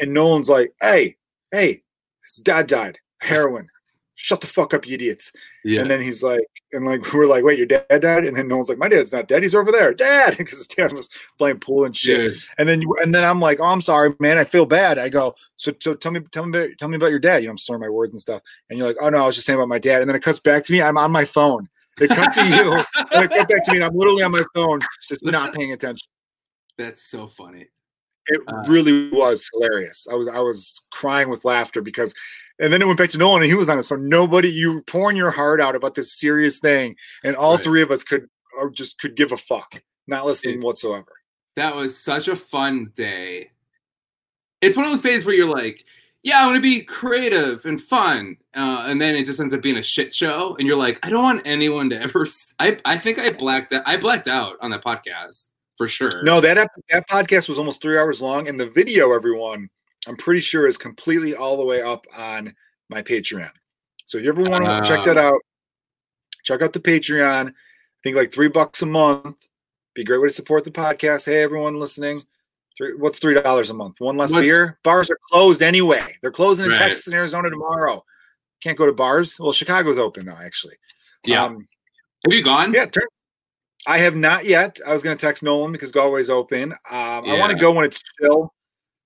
And Nolan's like, hey, his dad died. Heroin. Shut the fuck up, you idiots. Yeah. And then he's like, we're like, wait, your dad died? And then Nolan's like, my dad's not dead. He's over there. Dad. Because his dad was playing pool and shit. Yeah. And then I'm like, oh, I'm sorry, man. I feel bad. I go, so tell me about your dad. You know, I'm slurring my words and stuff. And you're like, oh no, I was just saying about my dad. And then it cuts back to me. I'm on my phone. It cuts to you. And it cuts back to me. And I'm literally on my phone, just not paying attention. That's so funny. It really was hilarious. I was crying with laughter because, and then it went back to Nolan, and he was on his phone. You were pouring your heart out about this serious thing, and all three of us could give a fuck, not listening whatsoever. That was such a fun day. It's one of those days where you're like, yeah, I want to be creative and fun, and then it just ends up being a shit show, and you're like, I don't want anyone to ever. I think I blacked out. I blacked out on that podcast. For sure. No, that podcast was almost 3 hours long, and the video, everyone, I'm pretty sure is completely all the way up on my Patreon. So if you ever want to check that out, check out the Patreon. I think like $3 a month. Be a great way to support the podcast. Hey, everyone listening, what's $3 a month? One less beer. Bars are closed anyway. They're closing in Texas and Arizona tomorrow. Can't go to bars. Well, Chicago's open though, actually. Yeah. Have you gone? Yeah. I have not yet. I was going to text Nolan because Galway's open. I want to go when it's chill.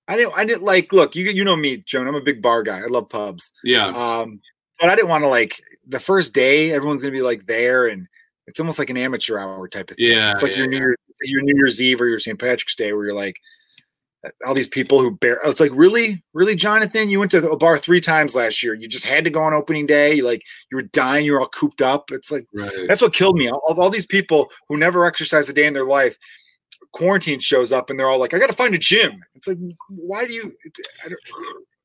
I didn't like, look, you know me, Joan, I'm a big bar guy. I love pubs. Yeah. But I didn't want to, like, the first day, everyone's going to be like there, and it's almost like an amateur hour type of thing. Yeah. It's like your New Year's Eve or your St. Patrick's Day where you're like, all these people who it's like, really? Really, Jonathan? You went to a bar 3 times last year. You just had to go on opening day. You were dying. You were all cooped up. It's like, that's what killed me. All these people who never exercise a day in their life, quarantine shows up and they're all like, I got to find a gym. It's like, why do you,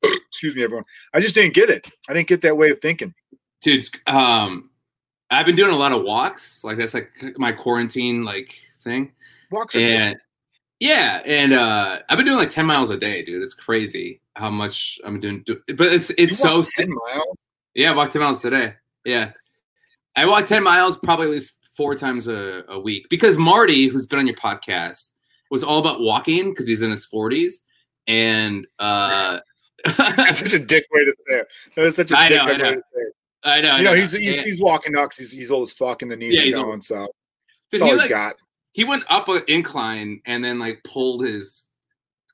excuse me, everyone. I just didn't get it. I didn't get that way of thinking. Dude, I've been doing a lot of walks. Like that's like my quarantine, like thing. Walks are good. Yeah, and I've been doing like 10 miles a day, dude. It's crazy how much I'm doing. But it's so 10 miles? Yeah, I walked 10 miles today. Yeah. I walk 10 miles probably at least 4 times a week because Marty, who's been on your podcast, was all about walking because he's in his 40s. And that's such a dick way to say it. That is such a dick way to say it. I know. You know, he's walking out because he's old as fuck and the knees are going, so that's all he's got. He went up an incline and then like pulled his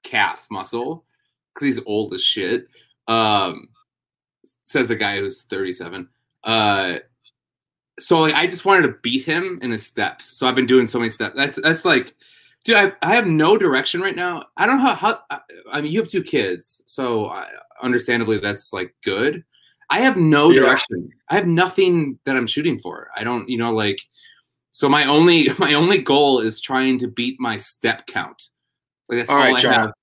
calf muscle because he's old as shit. Says the guy who's 37. So like I just wanted to beat him in his steps. So I've been doing so many steps. That's like, dude, I have no direction right now. I don't know how I mean, you have 2 kids, so understandably that's like good. I have no direction. I have nothing that I'm shooting for. I don't, you know, like. So my only goal is trying to beat my step count. Like, that's all right, Jonah.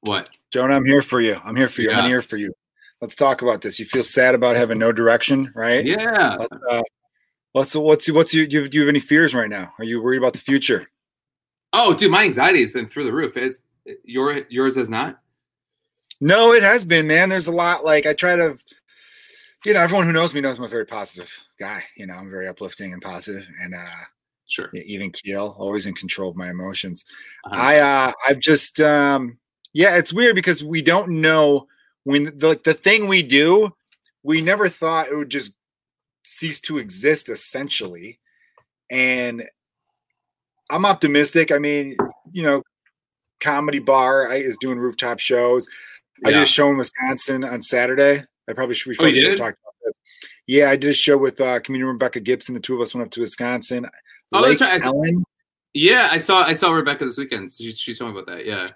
What? Jonah, I'm here for you. Yeah. I'm here for you. Let's talk about this. You feel sad about having no direction, right? Yeah. Do you have any fears right now? Are you worried about the future? Oh, dude, my anxiety has been through the roof. Is yours has not? No, it has been, man. There's a lot. Like, I try to, you know, everyone who knows me knows I'm a very positive guy. You know, I'm very uplifting and positive, and sure, even keel, always in control of my emotions. Uh-huh. I've just, it's weird because we don't know. When the thing we do, we never thought it would just cease to exist, essentially. And I'm optimistic. I mean, you know, Comedy Bar is doing rooftop shows. Yeah. I did a show in Wisconsin on Saturday. We should talk about this. Yeah, I did a show with comedian Rebecca Gibson. The two of us went up to Wisconsin. Oh, Lake that's right. Ellen. Yeah, I saw Rebecca this weekend. She told me about that. Yeah.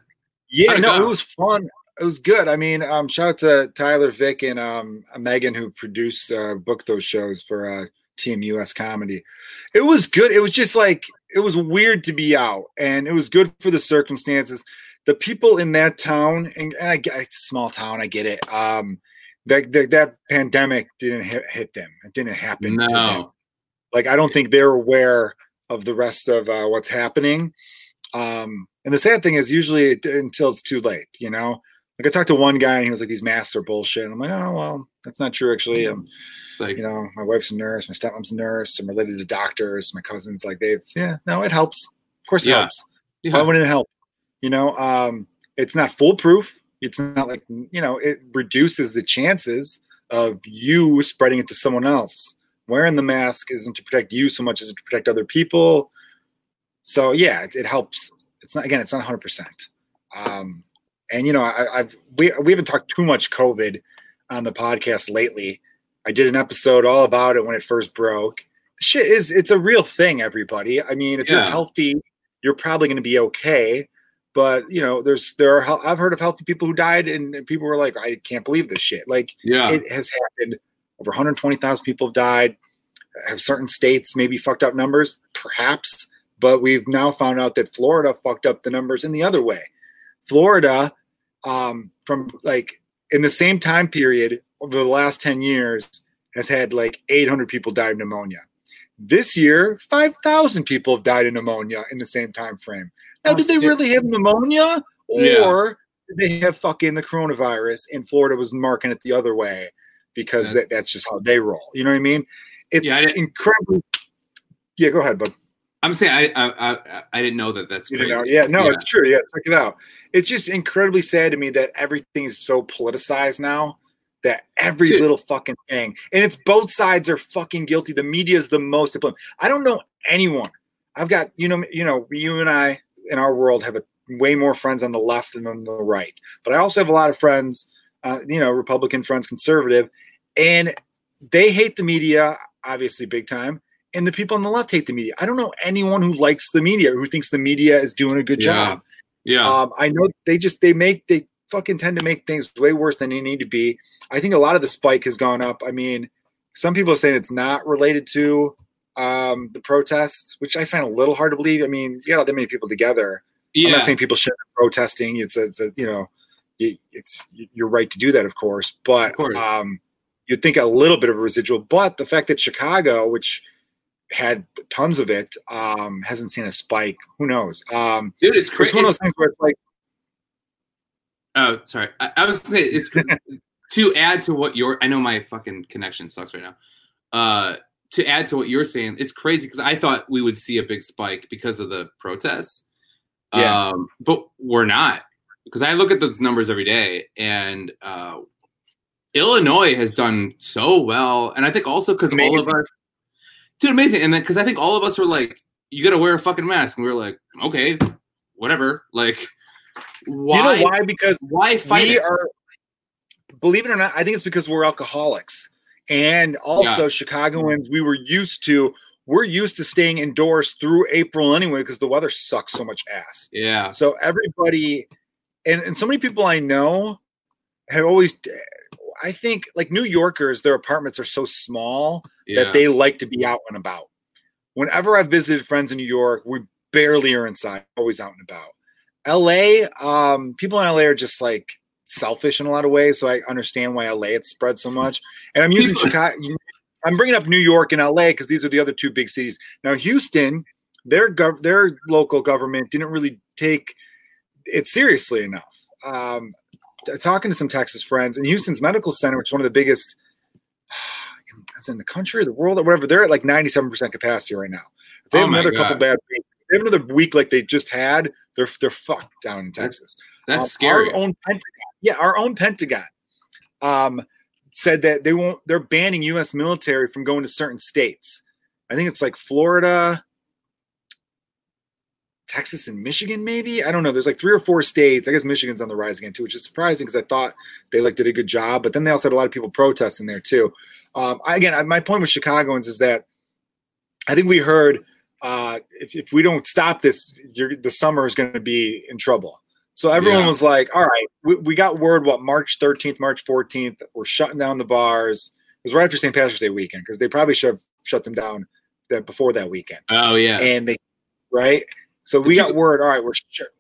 Yeah, it was fun. It was good. I mean, shout out to Tyler, Vic, and Megan, who produced, booked those shows for Team US Comedy. It was good. It was just like, it was weird to be out, and it was good for the circumstances. The people in that town, and it's a small town, I get it. That pandemic didn't hit them. It didn't happen to them. Like, I don't think they're aware of the rest of what's happening. And the sad thing is usually until it's too late, you know? Like, I talked to one guy and he was like, these masks are bullshit. And I'm like, oh, well, that's not true, actually. My wife's a nurse, my stepmom's a nurse, I'm related to doctors, my cousins, like it helps. Of course it helps. Yeah. Why wouldn't it help? You know, it's not foolproof. It's not like, you know, it reduces the chances of you spreading it to someone else. Wearing the mask isn't to protect you so much as to protect other people. So yeah, it helps. It's not, again, it's not 100%. And, you know, we haven't talked too much COVID on the podcast lately. I did an episode all about it when it first broke. It's a real thing, everybody. I mean, if you're healthy, you're probably going to be okay. But, you know, there are I've heard of healthy people who died, and people were like, I can't believe this shit. Like, it has happened. Over 120,000 people have died. Have certain states maybe fucked up numbers? Perhaps. But we've now found out that Florida fucked up the numbers in the other way. Florida, from like in the same time period over the last 10 years, has had like 800 people die of pneumonia. This year, 5,000 people have died of pneumonia in the same time frame. Now, did they really have pneumonia, or did they have fucking the coronavirus? And Florida was marking it the other way because that's just how they roll. You know what I mean? It's incredible. Yeah, go ahead, bud. I'm saying I didn't know that. That's crazy. It's true. Yeah, check it out. It's just incredibly sad to me that everything is so politicized now, that every little fucking thing, and it's both sides are fucking guilty. The media is the most to blame. I don't know anyone. I've got you and I in our world have way more friends on the left than on the right, but I also have a lot of friends, Republican friends, conservative, and they hate the media obviously big time. And the people on the left hate the media. I don't know anyone who likes the media or who thinks the media is doing a good job. Yeah. I know they fucking tend to make things way worse than they need to be. I think a lot of the spike has gone up. I mean, some people are saying it's not related to the protests, which I find a little hard to believe. I mean, you got that many people together. Yeah. I'm not saying people shouldn't be protesting. It's your right to do that, of course. But you'd think a little bit of a residual. But the fact that Chicago, which had tons of it, hasn't seen a spike. Who knows? Dude, it's crazy. It's one of those things where it's like, oh, sorry. I was gonna say, it's to add to what I know my fucking connection sucks right now. To add to what you're saying, it's crazy because I thought we would see a big spike because of the protests. Yeah. But we're not, because I look at those numbers every day, and Illinois has done so well. And I think also because all of our, dude, amazing. And then, because I think all of us were like, you got to wear a fucking mask. And we were like, okay, whatever. Like, why? You know why? Because why fight we it? Are, believe it or not, I think it's because we're alcoholics. And also Chicagoans, we're used to staying indoors through April anyway, because the weather sucks so much ass. Yeah. So everybody, and so many people I know have always, I think, like, New Yorkers, their apartments are so small that they like to be out and about. Whenever I visited friends in New York, we barely are inside, always out and about. LA, people in LA are just like selfish in a lot of ways. So I understand why LA it's spread so much. And I'm using Chicago. I'm bringing up New York and LA because these are the other two big cities. Now, Houston, their local government didn't really take it seriously enough. Talking to some Texas friends, and Houston's medical center, which is one of the biggest in the country or the world or whatever, they're at like 97% capacity right now. If they have another couple bad weeks, they have another week like they just had, they're fucked down in Texas. That's scary. Our own Pentagon said that they're banning U.S. military from going to certain states. I think it's like Florida, Texas, and Michigan, maybe. I don't know. There's like 3 or 4 states. I guess Michigan's on the rise again too, which is surprising because I thought they did a good job, but then they also had a lot of people protesting there too. My point with Chicagoans is that I think we heard if we don't stop this, the summer is going to be in trouble. So everyone was like, all right, we got word, March 13th, March 14th, we're shutting down the bars. It was right after St. Patrick's Day weekend because they probably should have shut them down before that weekend. Oh, yeah. And right? So we got word, all right,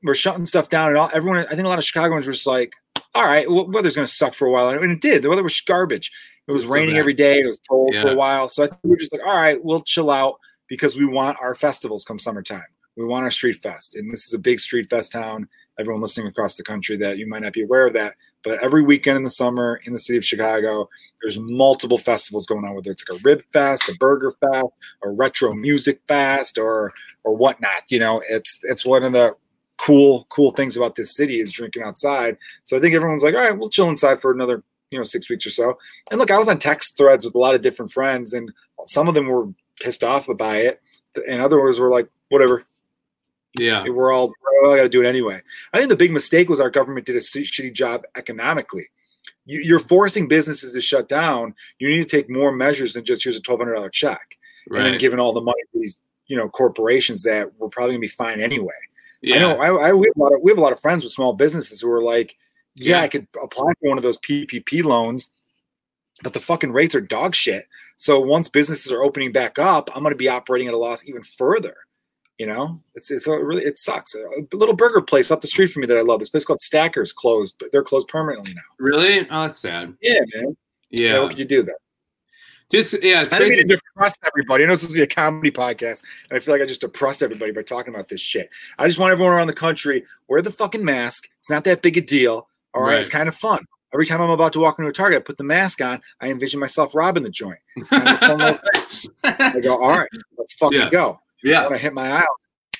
we're shutting stuff down. And I think a lot of Chicagoans were just like, all right, weather's going to suck for a while. And it did. The weather was garbage. It was raining every day. It was cold for a while. So I think we were just like, all right, we'll chill out because we want our festivals come summertime. We want our street fest. And this is a big street fest town. Everyone listening across the country that you might not be aware of that, but every weekend in the summer in the city of Chicago, there's multiple festivals going on, whether it's like a rib fest, a burger fest, a retro music fest, or whatnot. You know, it's one of the cool things about this city is drinking outside. So I think everyone's like, all right, we'll chill inside for another 6 weeks or so. And look, I was on text threads with a lot of different friends, and some of them were pissed off by it, and others were like, whatever. Yeah, we're all I got to do it anyway. I think the big mistake was our government did a shitty job economically. You're forcing businesses to shut down. You need to take more measures than just here's a $1,200 check, right, and then giving all the money to these corporations that were probably gonna be fine anyway. Yeah. I know. We have a lot of friends with small businesses who are like, I could apply for one of those PPP loans, but the fucking rates are dog shit. So once businesses are opening back up, I'm gonna be operating at a loss even further. It really sucks. A little burger place up the street from me that I love. This place called Stackers closed, but they're closed permanently now. Really? Oh, that's sad. Yeah, man. Yeah. How could you do that? It's I didn't mean to depress everybody. I know it's supposed to be a comedy podcast, and I feel like I just depressed everybody by talking about this shit. I just want everyone around the country wear the fucking mask. It's not that big a deal. All right. It's kind of fun. Every time I'm about to walk into a Target, I put the mask on. I envision myself robbing the joint. It's kind of a fun little thing. I go, all right, let's fucking go. Yeah, when I hit my aisle,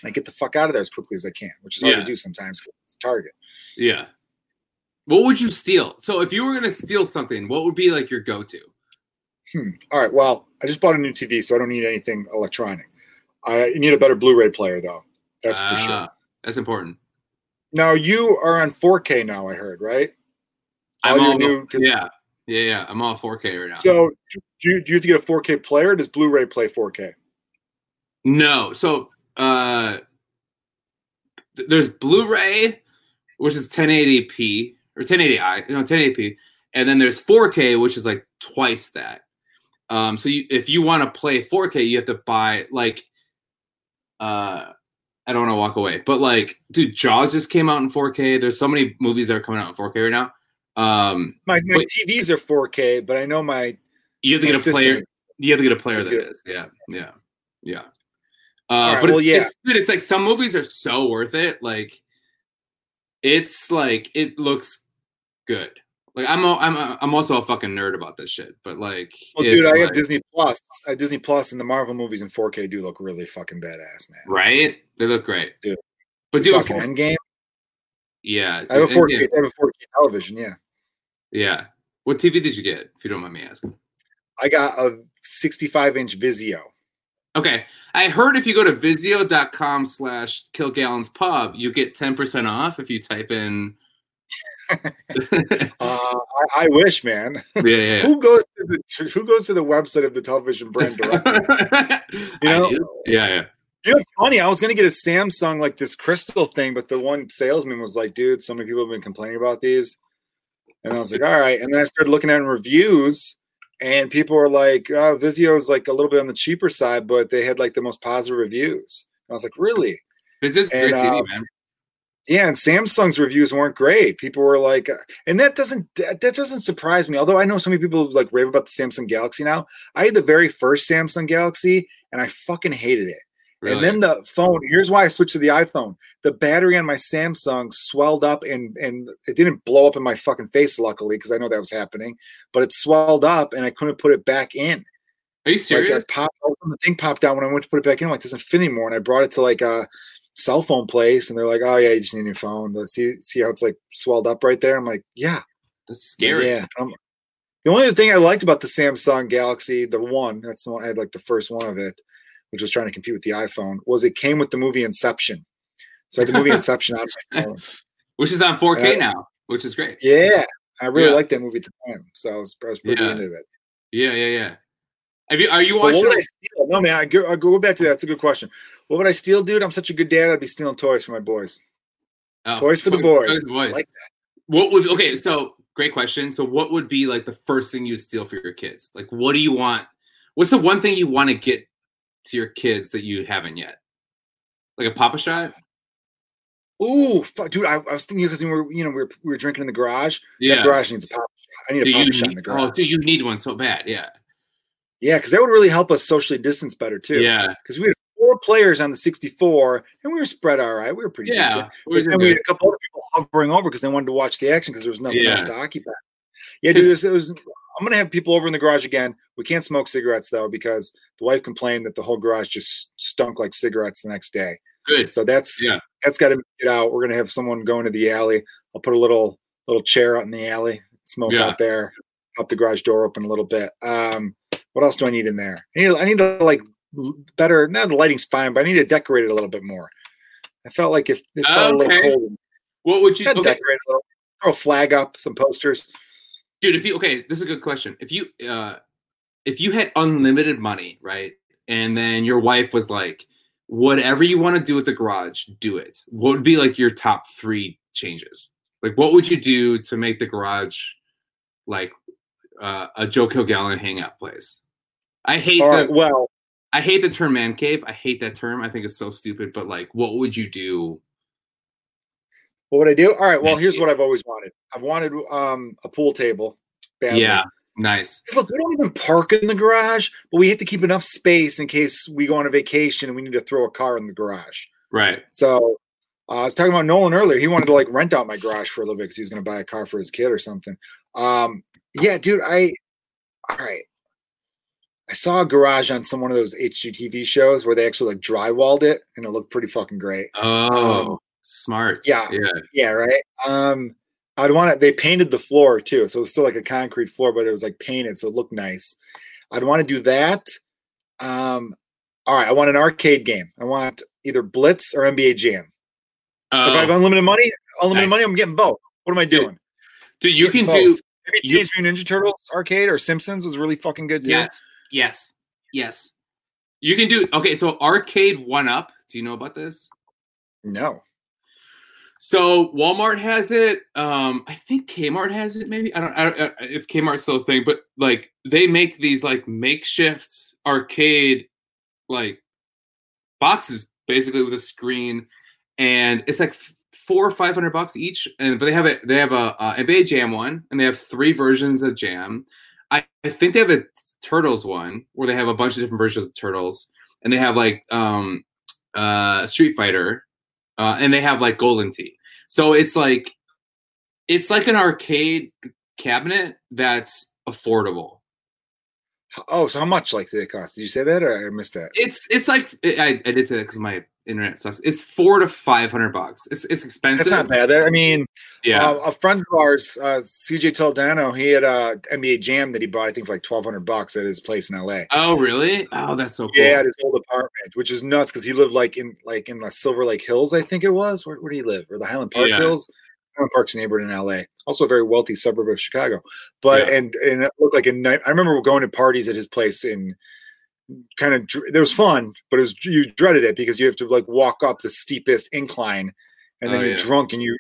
I get the fuck out of there as quickly as I can, which is hard to do sometimes because it's Target. Yeah. What would you steal? So if you were going to steal something, what would be your go-to? All right. Well, I just bought a new TV, so I don't need anything electronic. I need a better Blu-ray player, though. That's for sure. That's important. Now, you are on 4K now, I heard, right? Yeah. I'm all 4K right now. So do you have to get a 4K player? Or does Blu-ray play 4K? No. So there's Blu-ray, which is 1080p or 1080i, 1080p. And then there's 4K, which is twice that. So if you want to play 4K, you have to buy I don't want to walk away, but dude, Jaws just came out in 4K. There's so many movies that are coming out in 4K right now. My TVs are 4K, but I know you have to get a player. You have to get a player that is. Yeah. Yeah. Yeah. It's some movies are so worth it. It looks good. I'm also a fucking nerd about this shit. But I have Disney Plus. Disney Plus and the Marvel movies in 4K do look really fucking badass, man. Right? They look great, dude. But do fucking Endgame. Yeah, I have a 4K. I have a 4K television. Yeah. Yeah. What TV did you get? If you don't mind me asking. I got a 65-inch Vizio. Okay, I heard if you go to Vizio.com/Kilgallen's Pub, you get 10% off if you type in. I wish, man. Yeah. Who goes to the website of the television brand directly? Yeah. You know, it's funny. I was gonna get a Samsung this crystal thing, but the one salesman was like, "Dude, so many people have been complaining about these," and I was like, "All right." And then I started looking at reviews. And people were like, oh, Vizio's a little bit on the cheaper side, but they had the most positive reviews. And I was like, really? Vizio's a great TV, man. Yeah, and Samsung's reviews weren't great. People were like, and that doesn't surprise me. Although I know so many people like rave about the Samsung Galaxy now. I had the very first Samsung Galaxy, and I fucking hated it. Really? And then the phone. Here's why I switched to the iPhone. The battery on my Samsung swelled up, and it didn't blow up in my fucking face, luckily, because I know that was happening. But it swelled up, and I couldn't put it back in. Are you serious? Like, the thing popped out when I went to put it back in. Like, doesn't fit anymore. And I brought it to like a cell phone place, and they're like, "Oh yeah, you just need a new phone." See how it's like swelled up right there. I'm like, "Yeah, that's scary." Yeah. The only thing I liked about the Samsung Galaxy, the one I had, like the first one of it, which was trying to compete with the iPhone, was it came with the movie Inception. So I had the movie Inception on my phone, which is on 4K now, which is great. Yeah, I really liked that movie at the time, so I was pretty into it. Yeah. Are you watching? What would I steal? No, man, I'll go back to that. That's a good question. What would I steal, dude? I'm such a good dad. I'd be stealing toys for my boys. Toys for the boys. Like that. So great question. So what would be like the first thing you steal for your kids? Like, what do you want? What's the one thing you want to get to your kids that you haven't yet? Like a Papa Shot? Ooh, fuck, dude, I was thinking because we were drinking in the garage. Yeah. That garage needs a Papa Shot. I need a Papa Shot in the garage. Oh, dude, you need one so bad, yeah. Yeah, because that would really help us socially distance better, too. Yeah. Because we had 4 players on the 64, and we were spread all right. We were pretty decent. We had a couple other people hovering over because they wanted to watch the action because there was nothing else to occupy. Yeah, dude, I'm going to have people over in the garage again. We can't smoke cigarettes, though, because the wife complained that the whole garage just stunk like cigarettes the next day. Good. So that's got to get out. We're going to have someone go into the alley. I'll put a little chair out in the alley, smoke out there, pop the garage door open a little bit. What else do I need in there? I need to like better. Now the lighting's fine, but I need to decorate it a little bit more. I felt like if it felt a little cold. What would you decorate a little? Throw a flag up, some posters. Dude, this is a good question. If you had unlimited money, right, and then your wife was like, "Whatever you want to do with the garage, do it." What would be like your top 3 changes? Like, what would you do to make the garage like a Joe Kilgallen hangout place? I hate the term man cave. I hate that term. I think it's so stupid. But like, what would you do? What would I do? All right. Well, here's what I've always wanted. I've wanted a pool table. Badly. Yeah. Nice. Look, we don't even park in the garage, but we have to keep enough space in case we go on a vacation and we need to throw a car in the garage. Right. So I was talking about Nolan earlier. He wanted to like rent out my garage for a little bit because he was going to buy a car for his kid or something. Yeah, dude, I saw a garage on one of those HGTV shows where they actually like drywalled it and it looked pretty fucking great. Oh, smart. Yeah, right. I'd want it. They painted the floor too. So it was still like a concrete floor, but it was like painted. So it looked nice. I'd want to do that. All right. I want an arcade game. I want either Blitz or NBA Jam. If I have unlimited money, I'm getting both. What am I doing? Dude, you can do. Maybe Teenage Mutant Ninja Turtles arcade or Simpsons was really fucking good too. Yes. You can do. Okay, so Arcade 1-Up. Do you know about this? No. So Walmart has it. I think Kmart has it. Maybe I don't if Kmart's still a thing, but like they make these like makeshift arcade like boxes basically with a screen, and it's like $400 or $500 each, but they have a NBA Jam one, and they have 3 versions of Jam. I think they have a Turtles one where they have a bunch of different versions of Turtles, and they have like Street Fighter, and they have like Golden Tee. So it's like an arcade cabinet that's affordable. Oh, so how much like did it cost? Did you say that, or I missed that? It's like I did say that because my internet sucks. It's $400 to $500. It's expensive. That's not bad. I mean, a friend of ours, CJ Toledano, he had a NBA Jam that he bought, I think, for like $1,200 at his place in LA. Oh, really? Oh, that's so cool. Yeah, at his old apartment, which is nuts because he lived in the Silver Lake Hills, I think it was. Where did he live? Or the Highland Park Hills? Highland Park's neighborhood in LA, also a very wealthy suburb of Chicago, but and it looked like a night. I remember going to parties at his place and kind of there was fun, but it was you dreaded it because you have to like walk up the steepest incline, and then you're drunk and you're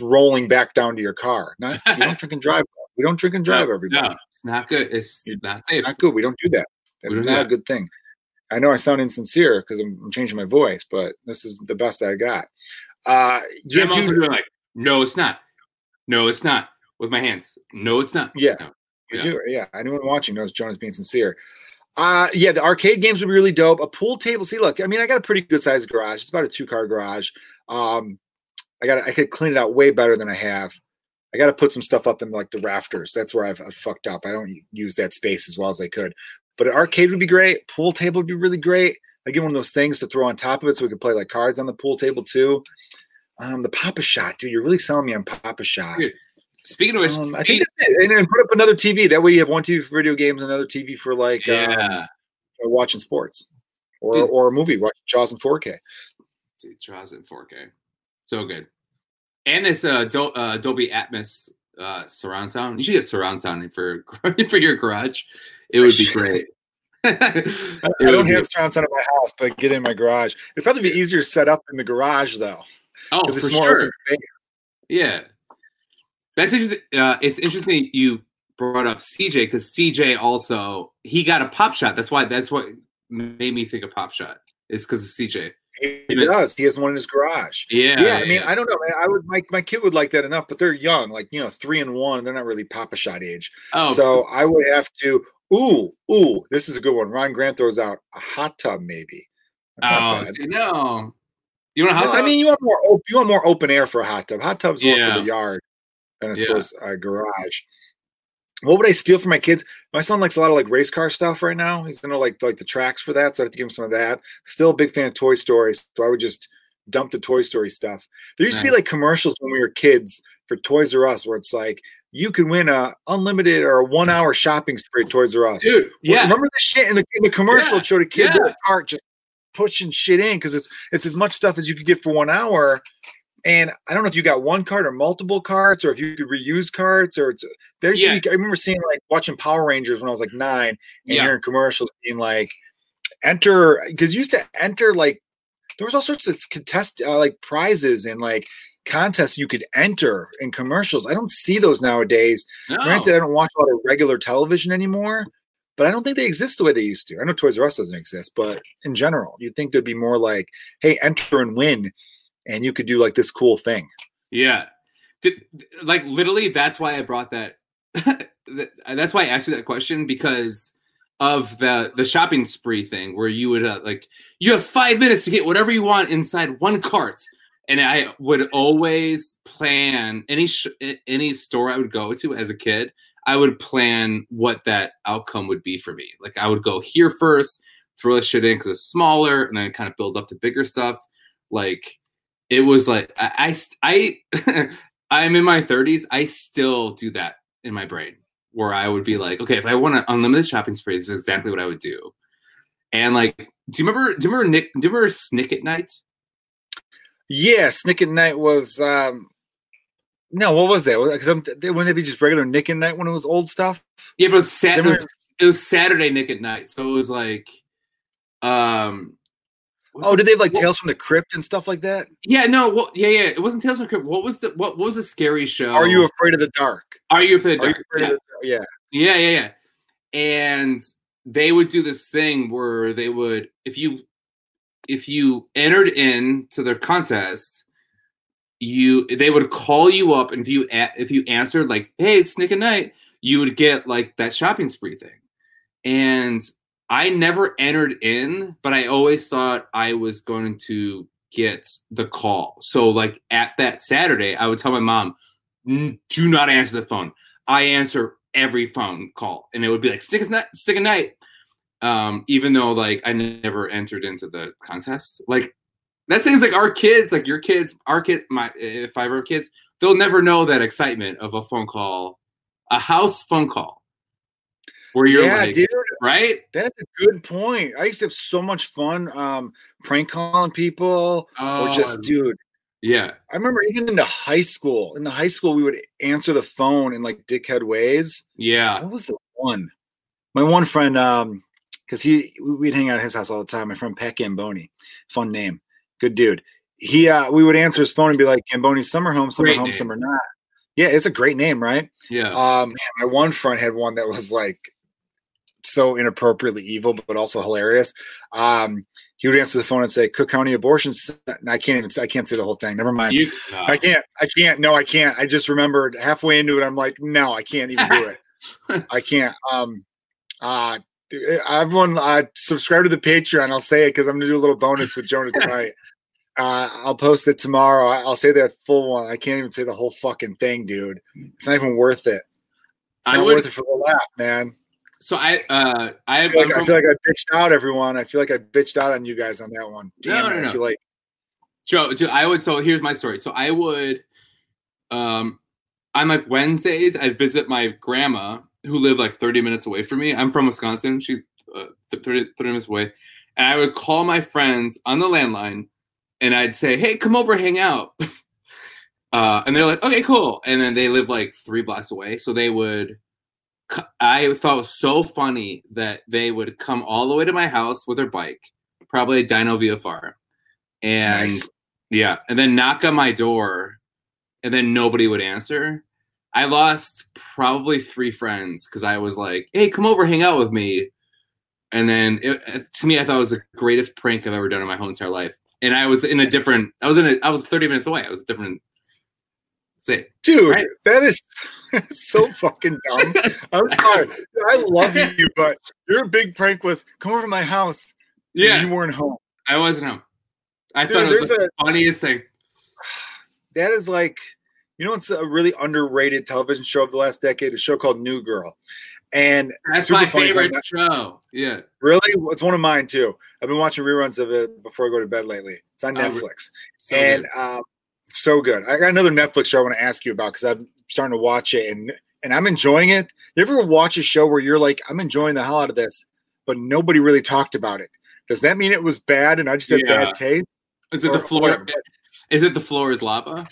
rolling back down to your car. You don't drink and drive. We don't drink and drive, everybody. No, not good. It's not safe. Not good. We don't do that. That's not a good thing. I know I sound insincere because I'm changing my voice, but this is the best I got. I'm also doing like, no, it's not. No, it's not. With my hands. No, it's not. Yeah. No. Yeah. Anyone watching knows Jonah's being sincere. The arcade games would be really dope. A pool table. See, look, I mean, I got a pretty good sized garage. It's about a 2-car garage. I could clean it out way better than I have. I got to put some stuff up in like the rafters. That's where I've fucked up. I don't use that space as well as I could. But an arcade would be great. Pool table would be really great. I get one of those things to throw on top of it so we could play like cards on the pool table too. The Papa Shot, dude. You're really selling me on Papa Shot. Dude, speaking of which, I think that's it. And put up another TV. That way you have one TV for video games, another TV for like watching sports or a movie. Watch Jaws in 4K. Dude, Jaws in 4K. So good. And this Dolby Atmos surround sound. You should get surround sound for your garage. It would be great. I don't have surround sound at my house, but get in my garage. It'd probably be easier to set up in the garage, though. Oh, for sure. Yeah. That's interesting. It's interesting you brought up CJ, because CJ also, he got a Pop Shot. That's what made me think of Pop Shot, is because of CJ. He does. He has one in his garage. Yeah. I mean, I don't know, man. I would my kid would like that enough, but they're young, like 3 and 1. They're not really Papa Shot age. Oh, so cool. I would have to. Ooh, this is a good one. Ron Grant throws out a hot tub, maybe. That's no. You want a hot tub? I mean, you want more open air for a hot tub. Hot tub's more for the yard than I suppose a garage. What would I steal for my kids? My son likes a lot of like race car stuff right now. He's into like the tracks for that, so I have to give him some of that. Still a big fan of Toy Story, so I would just dump the Toy Story stuff. There used to be like commercials when we were kids for Toys R Us, where it's like you could win a unlimited or a 1-hour shopping spree at Toys R Us. Dude, yeah. Remember the shit in the commercial showed a kid with a cart just pushing shit in because it's as much stuff as you could get for 1 hour. And I don't know if you got one cart or multiple carts, or if you could reuse carts, or I remember seeing like watching Power Rangers when I was like 9 and hearing commercials being like, enter, because you used to enter like, there was all sorts of contest like prizes and like contests you could enter in commercials. I don't see those nowadays. No. Granted, I don't watch a lot of regular television anymore, but I don't think they exist the way they used to. I know Toys R Us doesn't exist, but in general, you'd think there'd be more like, hey, enter and win. And you could do like this cool thing. Yeah. Like literally, that's why I brought that. That's why I asked you that question, because of the shopping spree thing where you would like, you have 5 minutes to get whatever you want inside one cart. And I would always plan any store I would go to as a kid. I would plan what that outcome would be for me. Like I would go here first, throw the shit in because it's smaller, and then kind of build up to bigger stuff. Like, it was like I'm in my 30s. I still do that in my brain, where I would be like, okay, if I want an unlimited shopping spree, this is exactly what I would do. And like, do you remember Nick? Do you remember Snick at Night? Yeah, Snick at Night was what was that? Wouldn't it be just regular Nick at Night when it was old stuff? Yeah, but it was Saturday Nick at Night, so it was like did they have like Tales from the Crypt and stuff like that? Yeah, no, it wasn't Tales from the Crypt. What was the scary show? Are You Afraid of the Dark? Yeah. And they would do this thing where they would, if you entered in to their contest, they would call you up, and if you answered like, "Hey, it's Nick at Night," you would get like that shopping spree thing, and I never entered in, but I always thought I was going to get the call. So like at that Saturday, I would tell my mom, do not answer the phone. I answer every phone call. And it would be like, stick a night. Even though like I never entered into the contest. Like that thing's like our kids, like your kids, our kids, my 5-year kids, they'll never know that excitement of a phone call, a house phone call. Where you're like, dude, right? That's a good point. I used to have so much fun prank calling people or just, dude. Yeah. I remember even in high school, we would answer the phone in like dickhead ways. Yeah. What was the one? My one friend, because we'd hang out at his house all the time. My friend Pat Gamboni, fun name, good dude. He, we would answer his phone and be like, Gamboni, some are home, some are home, some are not. Yeah, it's a great name, right? Yeah. My one friend had one that was like, so inappropriately evil, but also hilarious. he would answer the phone and say, Cook County abortion. I can't say the whole thing. Never mind. I can't. I just remembered halfway into it. I'm like, no, I can't even do it. I can't. Everyone subscribe to the Patreon. I'll say it, cause I'm going to do a little bonus with Jonah tonight. I'll post it tomorrow. I'll say that full one. I can't even say the whole fucking thing, dude. It's not even worth it. It's not worth it for the laugh, man. So I feel like I bitched out everyone. I feel like I bitched out on you guys on that one. Damn, no. I feel like Joe, so here's my story. So I would, on like Wednesdays, I'd visit my grandma who lived like 30 minutes away from me. I'm from Wisconsin. She's 30 minutes away. And I would call my friends on the landline and I'd say, hey, come over, hang out. And they're like, okay, cool. And then they live like 3 blocks away. So they would, I thought it was so funny that they would come all the way to my house with their bike, probably a dyno VFR. And nice. Yeah, and then knock on my door and then nobody would answer. I lost probably 3 friends because I was like, hey, come over, hang out with me. And then to me, I thought it was the greatest prank I've ever done in my whole entire life. And I was in a different, I was 30 minutes away. I was a different city. Dude, right? That is so fucking dumb. I'm sorry. I love you, but your big prank was come over to my house. Yeah. You weren't home. I wasn't home. Dude, thought it was like the funniest thing. That is like, you know, it's a really underrated television show of the last decade, a show called New Girl. And that's my favorite show. Yeah. Really? It's one of mine too. I've been watching reruns of it before I go to bed lately. It's on Netflix. So and good. So good. I got another Netflix show I want to ask you about because I'm starting to watch it and I'm enjoying it. You ever watch a show where you're like, I'm enjoying the hell out of this, but nobody really talked about it? Does that mean it was bad and I just had bad taste? Is it the floor? Whatever? Is it The Floor Is Lava?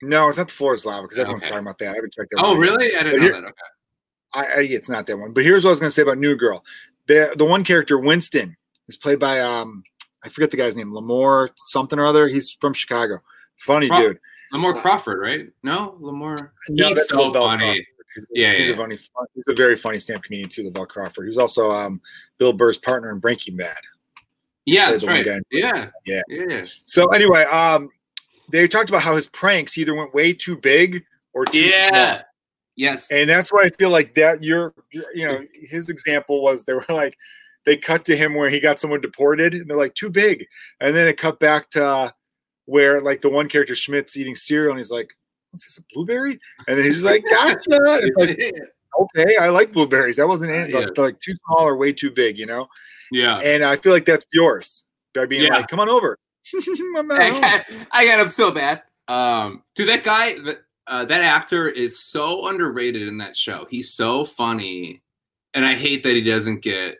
No, it's not The Floor Is Lava because everyone's talking about that. I haven't checked that. Oh, really? I didn't know that. Okay. It's not that one. But here's what I was going to say about New Girl. The one character, Winston, is played by, I forget the guy's name, Lamar something or other. He's from Chicago. Funny dude. Lamar Crawford, right? No? Lamar. No, he's so funny. He's a funny. He's a very funny stand-up comedian too, LaBelle Crawford. He's also Bill Burr's partner in Breaking Bad. Yeah, that's right. Yeah. So anyway, they talked about how his pranks either went way too big or too small. Yes. And that's why I feel like that his example was they were like, they cut to him where he got someone deported and they're like too big. And then it cut back to where like the one character Schmidt's eating cereal and he's like, what's this, a blueberry? And then he's just like, gotcha. It's like, okay, I like blueberries. That wasn't it. Like too small or way too big, you know? Yeah. And I feel like that's yours. By being like, come on over. I got him so bad. Dude, that guy, that actor is so underrated in that show. He's so funny. And I hate that he doesn't get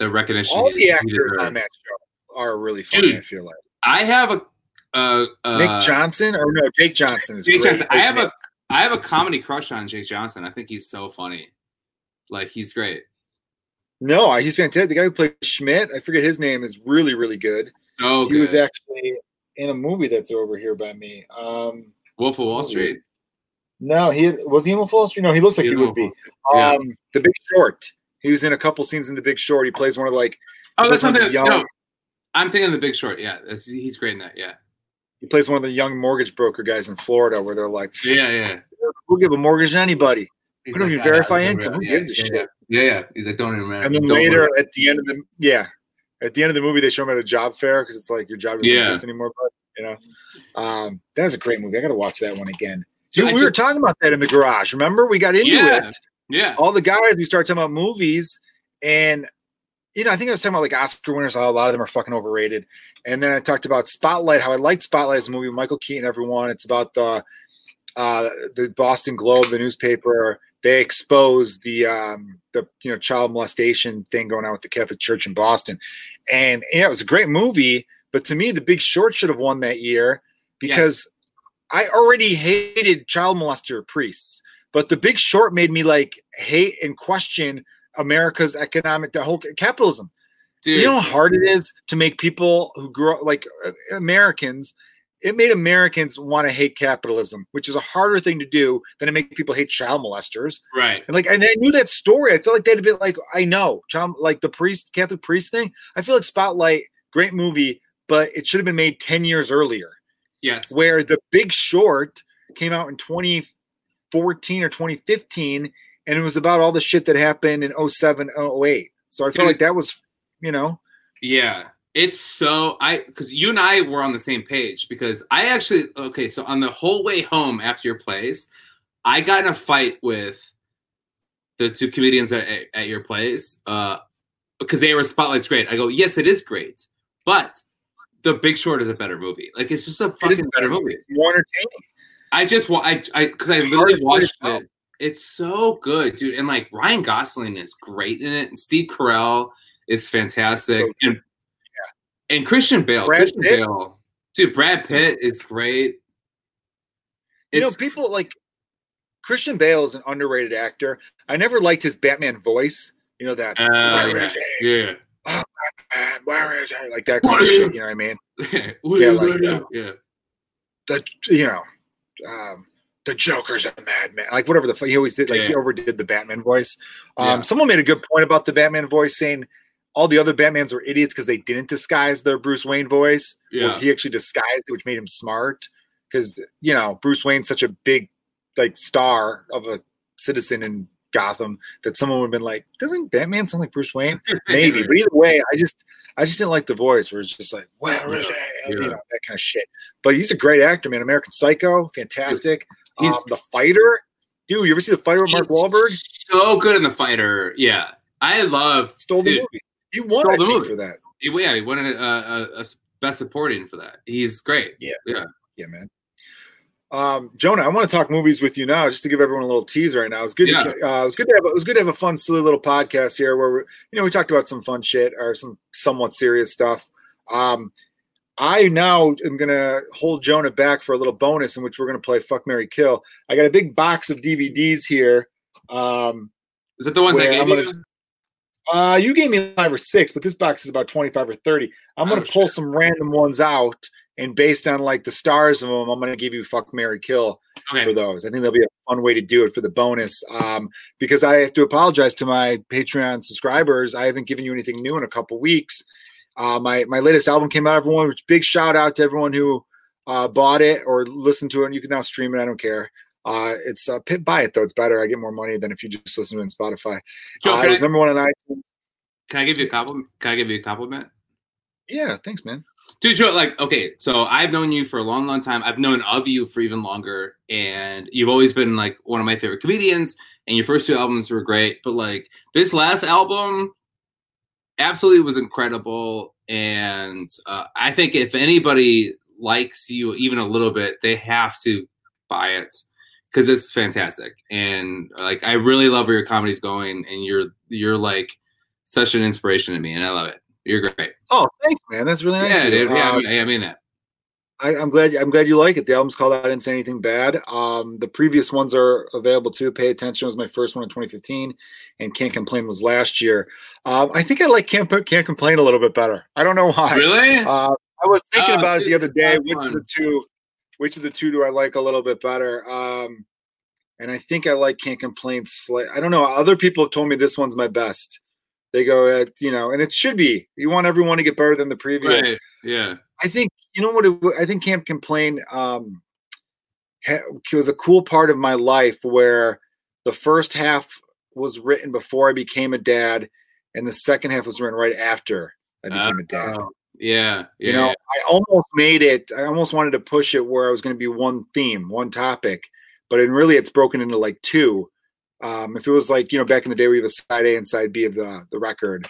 the recognition. All the actors on that show are really funny, dude, I feel like. I have a Jake Johnson is Jake great. Johnson. I have a comedy crush on Jake Johnson. I think he's so funny. Like, he's great. No, he's fantastic. The guy who played Schmidt, I forget his name, is really, really good. Oh, he was actually in a movie that's over here by me. Wolf of Wall Street. No, was he in Wolf of Wall Street? No, he looks like he would be. Yeah. The Big Short. He was in a couple scenes in The Big Short. He plays one of that's one of the young. No, I'm thinking of The Big Short. Yeah, he's great in that. Yeah, he plays one of the young mortgage broker guys in Florida, where they're like, we'll give a mortgage to anybody. We don't even verify income. Who gives a shit? Yeah. He's like, don't even matter. And then later at the end of the movie, they show him at a job fair because it's like your job doesn't exist anymore. But you know, that was a great movie. I got to watch that one again. Dude, we were talking about that in the garage. Remember, we got into it. Yeah. All the guys, we started talking about movies, and you know, I think I was talking about like Oscar winners. How a lot of them are fucking overrated. And then I talked about Spotlight. How I liked Spotlight as a movie with Michael Keaton. Everyone, it's about the Boston Globe, the newspaper. They exposed the child molestation thing going on with the Catholic Church in Boston, and yeah, it was a great movie. But to me, The Big Short should have won that year because I already hated child molester priests. But The Big Short made me like hate and question America's the whole capitalism. Dude. You know how hard it is to make people who grew up like Americans It made Americans want to hate capitalism, which is a harder thing to do than to make people hate child molesters. Right. And like, and I knew that story. I feel like they'd have been like, I know, child, like the priest, Catholic priest thing. I feel like Spotlight, great movie, but it should have been made 10 years earlier. Yes. Where The Big Short came out in 2014 or 2015, and it was about all the shit that happened in 07, 08. So I feel like that was, you know. Yeah. It's so – because you and I were on the same page because I actually – okay, so on the whole way home after your place, I got in a fight with the two comedians at your place because they were Spotlight's great. I go, yes, it is great, but The Big Short is a better movie. Like, it's just a fucking better movie. It's more entertaining. I just – because I literally watched it. It's so good, dude. And, like, Ryan Gosling is great in it. And Steve Carell is fantastic. So, and Christian Bale, Brad Pitt is great. It's, you know, people like Christian Bale is an underrated actor. I never liked his Batman voice. You know that? Yeah. Oh, Batman, where is it? Like that kind of shit. You know what I mean? Yeah, like the Joker's a madman. Like whatever the fuck he always did. Like he overdid the Batman voice. Someone made a good point about the Batman voice, saying all the other Batmans were idiots because they didn't disguise their Bruce Wayne voice. Yeah. Or he actually disguised it, which made him smart. Because, you know, Bruce Wayne's such a big, like, star of a citizen in Gotham that someone would have been like, doesn't Batman sound like Bruce Wayne? Maybe. But either way, I just didn't like the voice where it's just like, where is that? You know, that kind of shit. But he's a great actor, man. American Psycho, fantastic. The Fighter. Dude, you ever see The Fighter with Mark Wahlberg? So good in The Fighter. Yeah. I love. Stole the movie. He won the movie for that. He won a best supporting for that. He's great. Yeah, man. Jonah, I want to talk movies with you now, just to give everyone a little tease right now. It's good. Yeah. It was good to have a fun, silly little podcast here where we talked about some fun shit or some somewhat serious stuff. I now am gonna hold Jonah back for a little bonus in which we're gonna play Fuck, Marry, Kill. I got a big box of DVDs here. Is that the ones I gave you? You gave me 5 or 6, but this box is about 25 or 30. I'm going to pull some random ones out, and based on like the stars of them, I'm going to give you Fuck, Marry, Kill for those. I think that'll be a fun way to do it for the bonus because I have to apologize to my Patreon subscribers. I haven't given you anything new in a couple weeks. My latest album came out, everyone, which big shout out to everyone who bought it or listened to it. And you can now stream it. I don't care. It's buy it though. It's better. I get more money than if you just listen to it on Spotify. Joe, it was number 1 on iTunes. Can I give you a compliment? Yeah. Thanks, man. Dude, Joe, like, okay. So I've known you for a long, long time. I've known of you for even longer. And you've always been like one of my favorite comedians and your first 2 albums were great. But like this last album absolutely was incredible. And I think if anybody likes you even a little bit, they have to buy it. Because it's fantastic, and like I really love where your comedy's going, and you're like such an inspiration to me, and I love it. You're great. Oh, thanks, man. That's really nice. Yeah, dude. Yeah, I mean that. I'm glad you like it. The album's called "I Didn't Say Anything Bad." The previous ones are available too. "Pay Attention" was my first one in 2015, and "Can't Complain" was last year. I think I like "Can't Complain" a little bit better. I don't know why. Really? I was thinking about it the other day. Which of the two? Which of the two do I like a little bit better? And I think I like Can't Complain. I don't know. Other people have told me this one's my best. They go, and it should be. You want everyone to get better than the previous. Right. Yeah. I think, I think Can't Complain it was a cool part of my life where the first half was written before I became a dad and the second half was written right after I became a dad. Yeah. I almost made it. I almost wanted to push it where I was going to be one theme, one topic, but really it's broken into like 2. If it was like, back in the day we have a side A and side B of the record,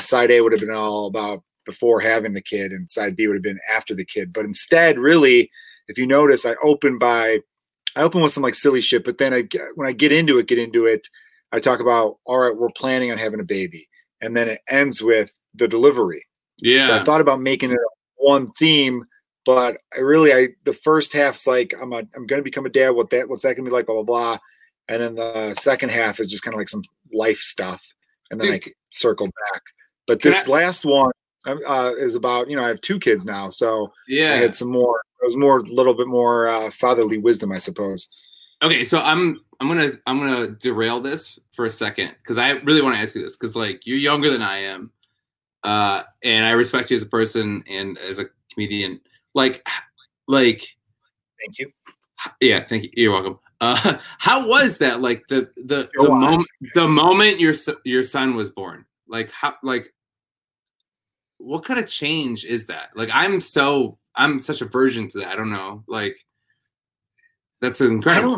side A would have been all about before having the kid and side B would have been after the kid. But instead, really, if you notice, I open with some like silly shit, but then when I get into it, I talk about, all right, we're planning on having a baby. And then it ends with the delivery. Yeah. So I thought about making it one theme, but I the first half's like I'm going to become a dad. What's that going to be like? Blah blah blah. And then the second half is just kind of like some life stuff, and then I circle back. But this last one is about I have 2 kids now, so yeah, I had some more It was more, a little bit more fatherly wisdom, I suppose. Okay, so I'm gonna derail this for a second because I really want to ask you this because like you're younger than I am, and I respect you as a person and as a comedian. Like, thank you. Yeah, thank you. You're welcome. How was that? Like the moment your son was born. Like how? Like what kind of change is that? Like I'm such a virgin to that. I don't know. Like that's incredible.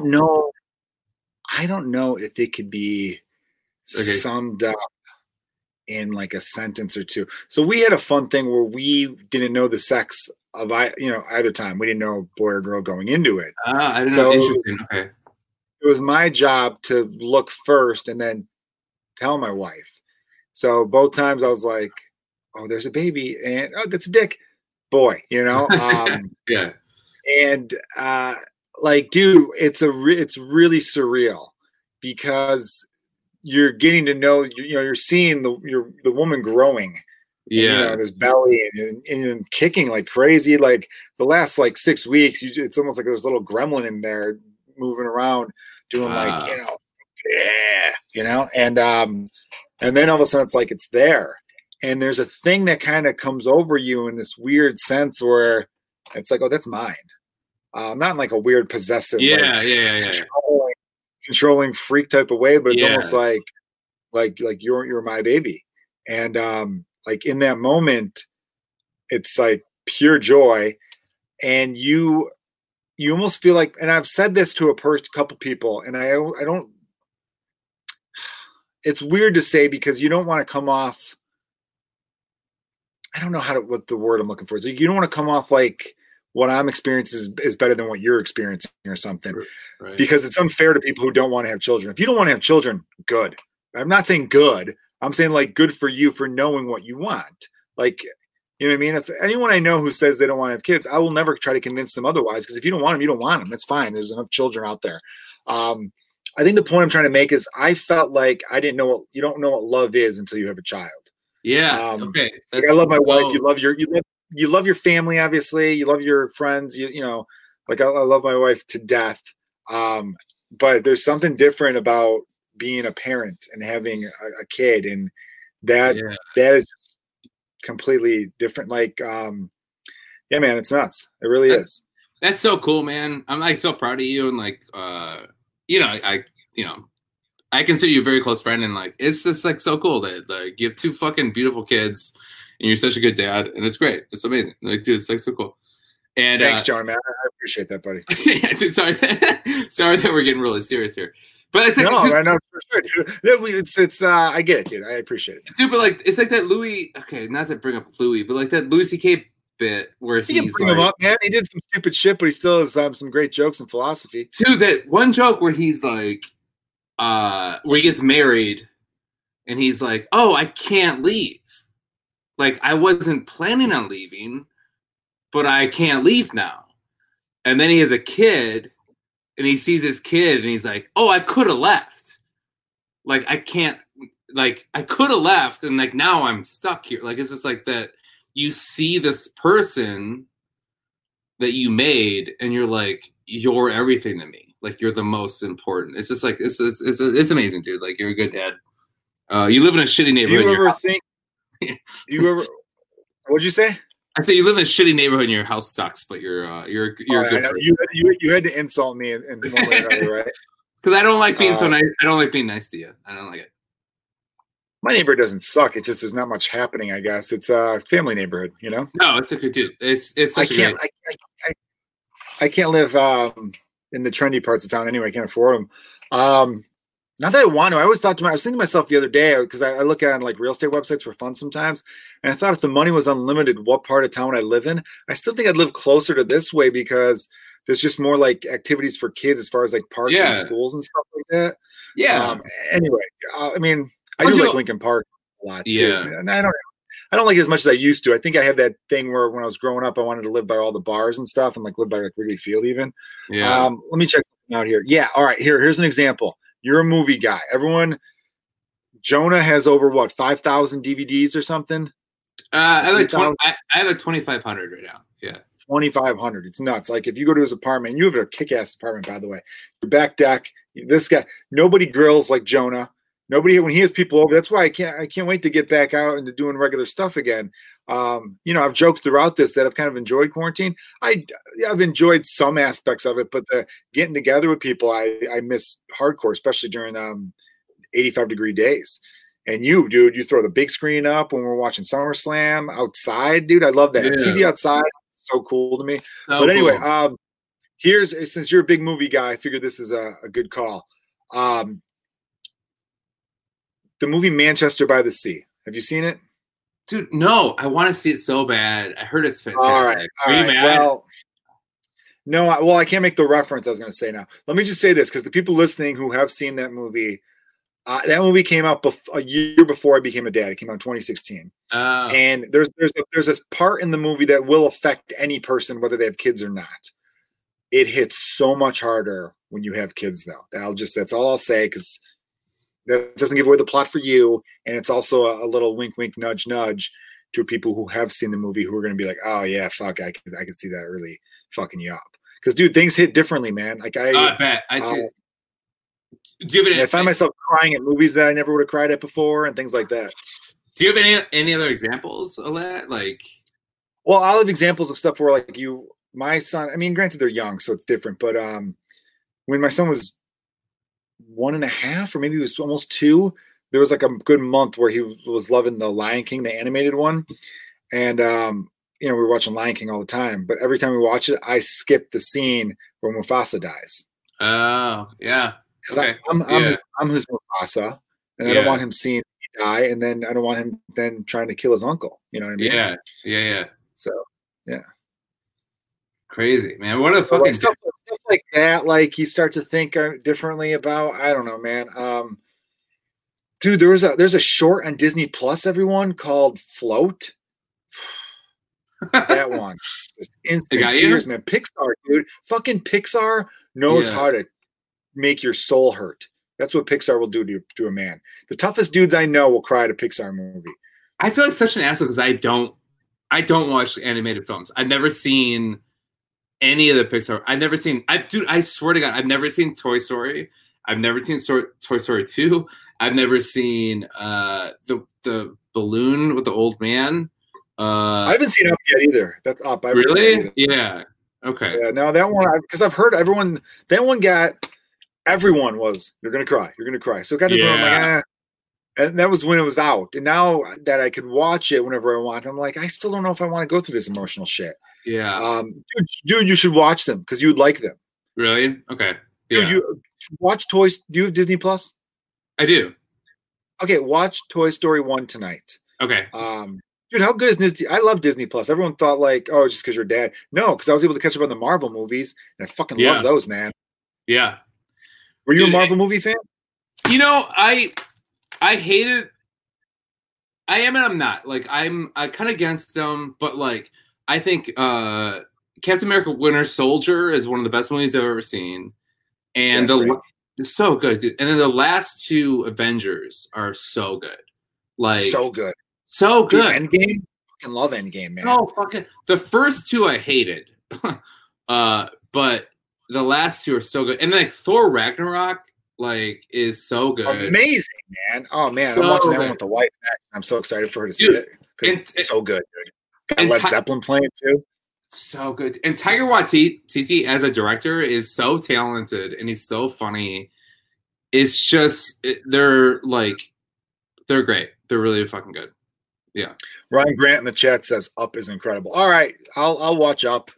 I don't know if it could be summed up in like a sentence or two. So we had a fun thing where we didn't know the sex of either time. We didn't know boy or girl going into it. I didn't know. Interesting. Okay. It was my job to look first and then tell my wife. So both times I was like, oh, there's a baby and oh, that's a dick. Boy, yeah. And like, dude, it's really surreal because you're getting to know, you're seeing the woman growing, yeah, and, this belly and kicking like crazy. Like the last like 6 weeks, it's almost like there's a little gremlin in there moving around doing like, and then all of a sudden it's like, it's there. And there's a thing that kind of comes over you in this weird sense where it's like, oh, that's mine. Not in like a weird possessive, controlling freak type of way, but it's almost like you're my baby. And like in that moment, it's like pure joy. And you almost feel like, and I've said this to a couple people, and I don't, it's weird to say because you don't want to come off. I don't know what the word I'm looking for is. So you don't want to come off like what I'm experiencing is better than what you're experiencing or something, right. Because it's unfair to people who don't want to have children. If you don't want to have children, good. I'm not saying good. I'm saying like good for you for knowing what you want. Like, you know what I mean? If anyone I know who says they don't want to have kids, I will never try to convince them otherwise. Because if you don't want them, you don't want them. That's fine. There's enough children out there. I think the point I'm trying to make is I felt like I didn't know you don't know what love is until you have a child. Yeah. Okay. Like I love my wife. You love your family, obviously. You love your friends. I love my wife to death. But there's something different about being a parent and having a kid, and that is completely different. Like, yeah, man, it's nuts. It really is. That's so cool, man. I'm like so proud of you, and like, I consider you a very close friend, and like, it's just like so cool that like you have two fucking beautiful kids and you're such a good dad, and it's great. It's amazing. Like, dude, it's like so cool. And thanks, Jonah, man. I appreciate that, buddy. Yeah, dude, sorry that we're getting really serious here, but it's like, no, I know for sure. It's I get it, dude. I appreciate it, dude. But like, it's like that Louis. Okay, not to bring up Louis, but like that Louis C.K. bit where he can bring him up, man. He did some stupid shit, but he still has some great jokes and philosophy. Dude, that one joke where he's like. Where he gets married and he's like, oh, I can't leave. Like, I wasn't planning on leaving, but I can't leave now. And then he has a kid and he sees his kid and he's like, oh, I could have left. Like, I can't, like, I could have left. And like, now I'm stuck here. Like, it's just like that you see this person that you made and you're like, you're everything to me. Like, you're the most important. It's just like, it's amazing, dude. Like, you're a good dad. You live in a shitty neighborhood. What'd you say? I said you live in a shitty neighborhood and your house sucks, but you're a good person. You had to insult me in the moment, right? Because I don't like being so nice. I don't like being nice to you. I don't like it. My neighborhood doesn't suck. It just there's not much happening, I guess. It's a family neighborhood, you know? No, it's a good dude. It's such a good I can't live in the trendy parts of town anyway. I can't afford them. Not that I want to. I was thinking to myself the other day because I look at like real estate websites for fun sometimes. And I thought if the money was unlimited, what part of town I live in, I still think I'd live closer to this way because there's just more like activities for kids as far as like parks and schools and stuff like that. Yeah. Anyway, I mean, I do like Lincoln Park a lot too. And I don't like it as much as I used to. I think I had that thing where when I was growing up, I wanted to live by all the bars and stuff and like live by like Wrigley Field even. Yeah. Let me check out here. Yeah. All right. Here's an example. You're a movie guy. Jonah has over what? 5,000 DVDs or something? I have like 2,500 right now. Yeah. $2,500. It's nuts. Like if you go to his apartment, and you have a kick-ass apartment, by the way. Your back deck. This guy. Nobody grills like Jonah. Nobody when he has people over. That's why I can't wait to get back out into doing regular stuff again. I've joked throughout this that I've kind of enjoyed quarantine. I've enjoyed some aspects of it, but the getting together with people I miss hardcore, especially during 85-degree days. And you, dude, you throw the big screen up when we're watching SummerSlam outside, dude. I love that. Yeah. TV outside, so cool to me. So but anyway, cool. Since you're a big movie guy, I figured this is a good call. The movie Manchester by the Sea. Have you seen it? Dude, no. I want to see it so bad. I heard it's fantastic. All right. Mad? Well, no. I can't make the reference I was going to say now. Let me just say this because the people listening who have seen that movie came out a year before I became a dad. It came out in 2016. Oh. And there's a part in the movie that will affect any person, whether they have kids or not. It hits so much harder when you have kids, though. That's all I'll say because – that doesn't give away the plot for you. And it's also a little wink, wink, nudge, nudge to people who have seen the movie who are going to be like, oh, yeah, fuck, I can see that really fucking you up. Because, dude, things hit differently, man. Like I bet. I find myself crying at movies that I never would have cried at before and things like that. Do you have any other examples of that? Well, I'll have examples of stuff where, my son, I mean, granted they're young, so it's different. But when my son was 1.5 or maybe he was almost 2, there was a good month where he was loving the Lion King, the animated one. And, we were watching Lion King all the time, but every time we watch it, I skip the scene where Mufasa dies. Oh yeah. Cause okay. I'm his Mufasa and I don't want him seeing me die. And then I don't want him then trying to kill his uncle. You know what I mean? Yeah. Yeah. Yeah. So yeah. Crazy, man. What a fucking stuff like that. Like you start to think differently about, I don't know, man. Dude, there's a short on Disney Plus, everyone, called Float. That one. Just instant tears, man. Pixar, dude. Fucking Pixar knows how to make your soul hurt. That's what Pixar will do to a man. The toughest dudes I know will cry at a Pixar movie. I feel like such an asshole because I don't watch animated films. I've never seen any of the Pixar. I swear to God, I've never seen Toy Story. I've never seen Toy Story 2. I've never seen the balloon with the old man. I haven't seen Up yet either. That's Up. Really? Yeah. Okay. Yeah. Now that one, because I've heard everyone. That one was you're gonna cry. You're gonna cry. So it got to go. And that was when it was out. And now that I could watch it whenever I want, I'm like, I still don't know if I want to go through this emotional shit. Yeah. Dude, you should watch them because you would like them. Really? Okay. Yeah. Dude, you watch Toys. Do you have Disney Plus? I do. Okay, watch Toy Story 1 tonight. Okay. Dude, how good is Disney? I love Disney Plus. Everyone thought just because you're dad. No, because I was able to catch up on the Marvel movies, and I fucking love those, man. Yeah. Were you a Marvel movie fan? You know, I hate it. I am and I'm not. I'm kind of against them, but I think Captain America: Winter Soldier is one of the best movies I've ever seen, and it's so good, dude. And then the last two Avengers are so good, so good. Dude, Endgame, fucking love Endgame, man. Oh, fucking the first two I hated, but the last two are so good. And then Thor Ragnarok, is so good, amazing, man. Oh man, so I'm watching that one with the wife next. I'm so excited for her to see it. It's so good, dude. And Led Zeppelin playing too. So good. And Taika Waititi as a director is so talented and he's so funny. It's just they're great. They're really fucking good. Yeah. Ryan Grant in the chat says Up is incredible. All right, I'll watch Up.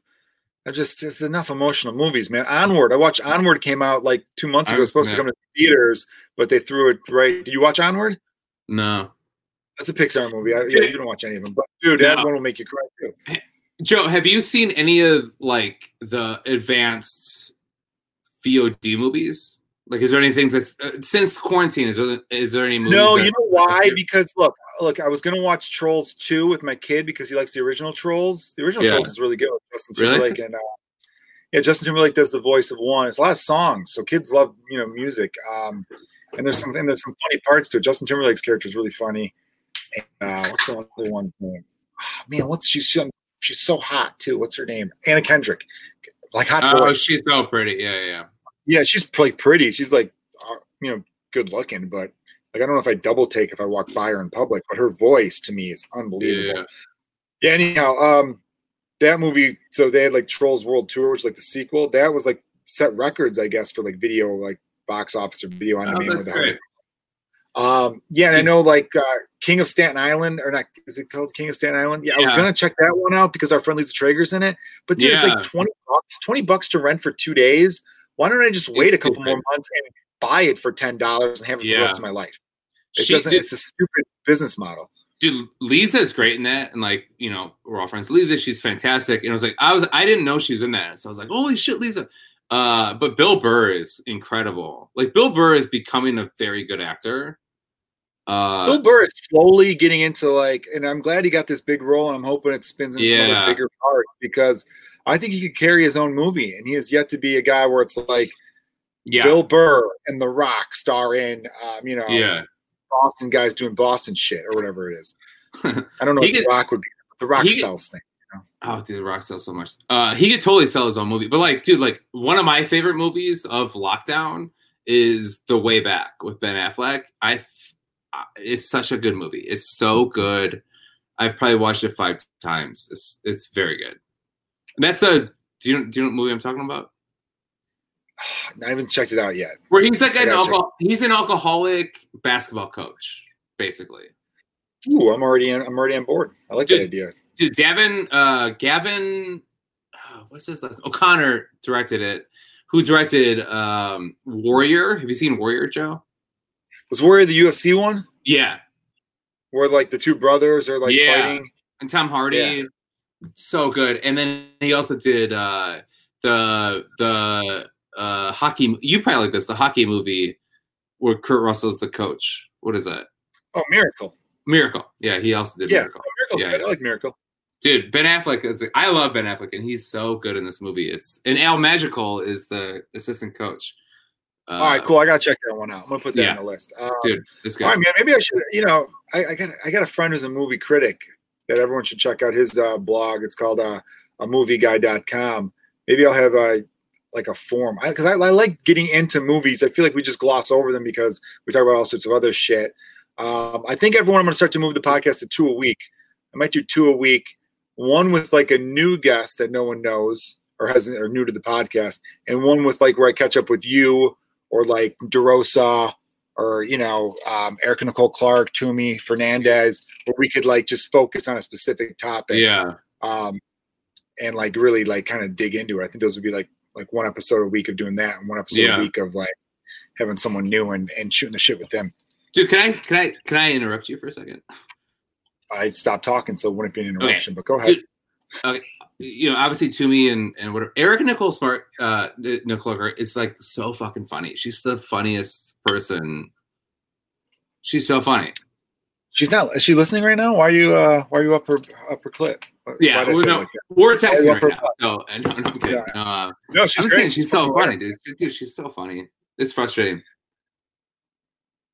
It's enough emotional movies, man. Onward. I watched Onward came out 2 months ago. It was supposed to come to theaters, but they threw it right. Did you watch Onward? No. That's a Pixar movie. You don't watch any of them, but dude, that one will make you cry too. Joe, have you seen any of the advanced VOD movies? Is there any things that's since quarantine? Is there any movies? No, you know why? Because look, I was gonna watch Trolls 2 with my kid because he likes the original Trolls. The original Trolls is really good. Justin Timberlake and Justin Timberlake does the voice of one. It's a lot of songs, so kids love music. And there's some funny parts to it. Justin Timberlake's character is really funny. What's the other one? Man, what's she? She's so hot too. What's her name? Anna Kendrick. Like hot. Oh, voice. She's so pretty. Yeah. Yeah, she's pretty. She's like, good looking, but like I don't know if I double take if I walk by her in public, but her voice to me is unbelievable. Yeah. Anyhow, that movie. So they had like Trolls World Tour, which is like the sequel. That was like set records, I guess, for like video, like box office or video on demand. And I know like King of Staten Island, or not? Is it called King of Staten Island? Yeah, I was gonna check that one out because our friend Lisa Traeger's in it. But dude, it's like $20 to rent for 2 days. Why don't I just wait a couple more months and buy it for $10 and have it for the rest of my life? It's a stupid business model. Dude, Lisa's great in that, and like we're all friends. Lisa, she's fantastic. And I was like, I didn't know she was in that, so I was like, holy shit, Lisa. But Bill Burr is incredible. Like Bill Burr is becoming a very good actor. Bill Burr is slowly getting into and I'm glad he got this big role, and I'm hoping it spins into some other bigger parts because I think he could carry his own movie, and he has yet to be a guy where it's like Bill Burr and The Rock star in Boston guys doing Boston shit or whatever it is. I don't know if The Rock would be. But The Rock sells things. Oh, dude, The Rock sells so much. He could totally sell his own movie. But, one of my favorite movies of lockdown is The Way Back with Ben Affleck. It's such a good movie. It's so good. I've probably watched it 5 times. It's very good. And that's do you know what movie I'm talking about? I haven't checked it out yet. Where he's like an alcoholic basketball coach, basically. Ooh, I'm already on board. I like that idea. Dude, Gavin, what's his last name? O'Connor directed it. Who directed Warrior? Have you seen Warrior, Joe? Was Warrior the UFC one? Yeah. Where the 2 brothers are fighting. And Tom Hardy. Yeah. So good. And then he also did the hockey. You probably like this. The hockey movie where Kurt Russell's the coach. What is that? Oh, Miracle. Yeah, he also did Miracle. Miracle's good. I like Miracle. Dude, Ben Affleck. I love Ben Affleck, and he's so good in this movie. And Al Magical is the assistant coach. All right, cool. I gotta check that one out. I'm gonna put that on the list. Dude, it's good. All right, man. Maybe I should. I got a friend who's a movie critic that everyone should check out his blog. It's called amovieguy.com. Maybe I'll have a form because I like getting into movies. I feel like we just gloss over them because we talk about all sorts of other shit. I think I'm gonna start to move the podcast to 2 a week. I might do 2 a week, one with a new guest that no one knows or new to the podcast, and one with where I catch up with you or DeRosa or Eric and Nicole Clark, Toomey, Fernandez, where we could just focus on a specific topic, and really kind of dig into it. I think those would be like one episode a week of doing that, and one episode a week of having someone new and shooting the shit with them. Dude, can I interrupt you for a second? I stopped talking, so it wouldn't be an interruption, but go ahead. Dude, obviously Toomey and whatever. Eric and Nicole Clark is so fucking funny. She's the funniest person. She's so funny. She's not. Is she listening right now? Why are you up her clip? Yeah, we're texting right now. No, I'm saying she's so funny, dude. Dude, she's so funny. It's frustrating.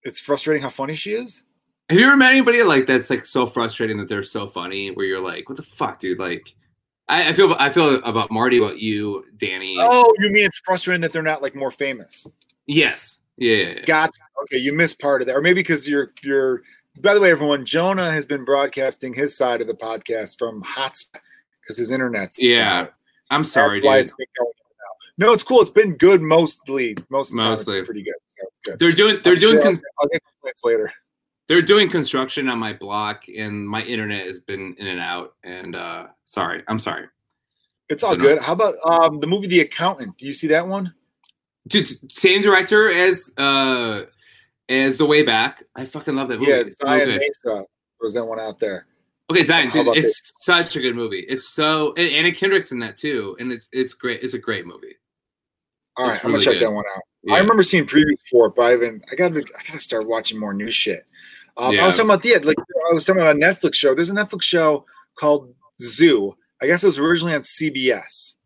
It's frustrating how funny she is. Have you ever met anybody that's so frustrating that they're so funny where you're what the fuck, dude? I feel about Marty, about you, Danny. Oh, you mean it's frustrating that they're not more famous? Yes. Yeah. Gotcha. Okay, you missed part of that, or maybe because you're. By the way, everyone, Jonah has been broadcasting his side of the podcast from hotspot because his internet's. Yeah, I'm sorry, dude. Why it's been going on now. No, it's cool. It's been good mostly. Most of the time it's pretty good. So it's good. They're doing. I'll get complaints later. They're doing construction on my block, and my internet has been in and out. And I'm sorry. It's all good. How about the movie The Accountant? Do you see that one? Dude, same director as The Way Back. I fucking love that movie. Yeah, it's Zion Mesa was that one out there. Okay, Zion, dude, it's such a good movie. It's so – and Anna Kendrick's in that too, and it's great. It's a great movie. All right, I'm going to check that one out. Yeah. I remember seeing previews for it, but I gotta start watching more new shit. I was talking about a Netflix show. There's a Netflix show called Zoo. I guess it was originally on CBS,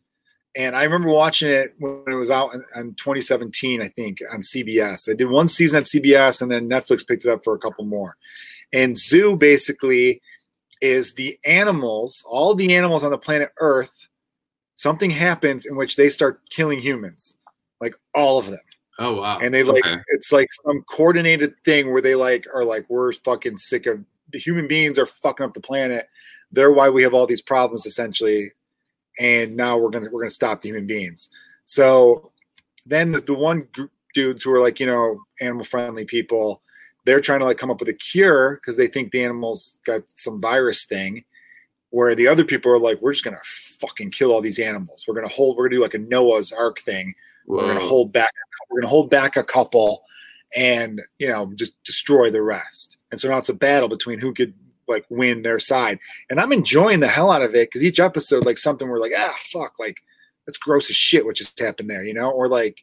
and I remember watching it when it was out in 2017, I think, on CBS. I did one season on CBS, and then Netflix picked it up for a couple more. And Zoo basically is the animals, all the animals on the planet Earth, something happens in which they start killing humans, like all of them. Oh, wow. And they like, okay. It's like some coordinated thing where they like, are like, we're fucking sick of the human beings are fucking up the planet. They're why we have all these problems essentially. And now we're going to stop the human beings. So then the one dudes who are like, you know, animal friendly people, they're trying to like come up with a cure because they think the animals got some virus thing, where the other people are like, we're just going to fucking kill all these animals. We're going to do like a Noah's Ark thing. Whoa. We're going to hold back a couple and, you know, just destroy the rest. And so now it's a battle between who could like win their side. And I'm enjoying the hell out of it. Cause each episode, like something we're like, ah, fuck, like that's gross as shit. What just happened there, you know? Or like,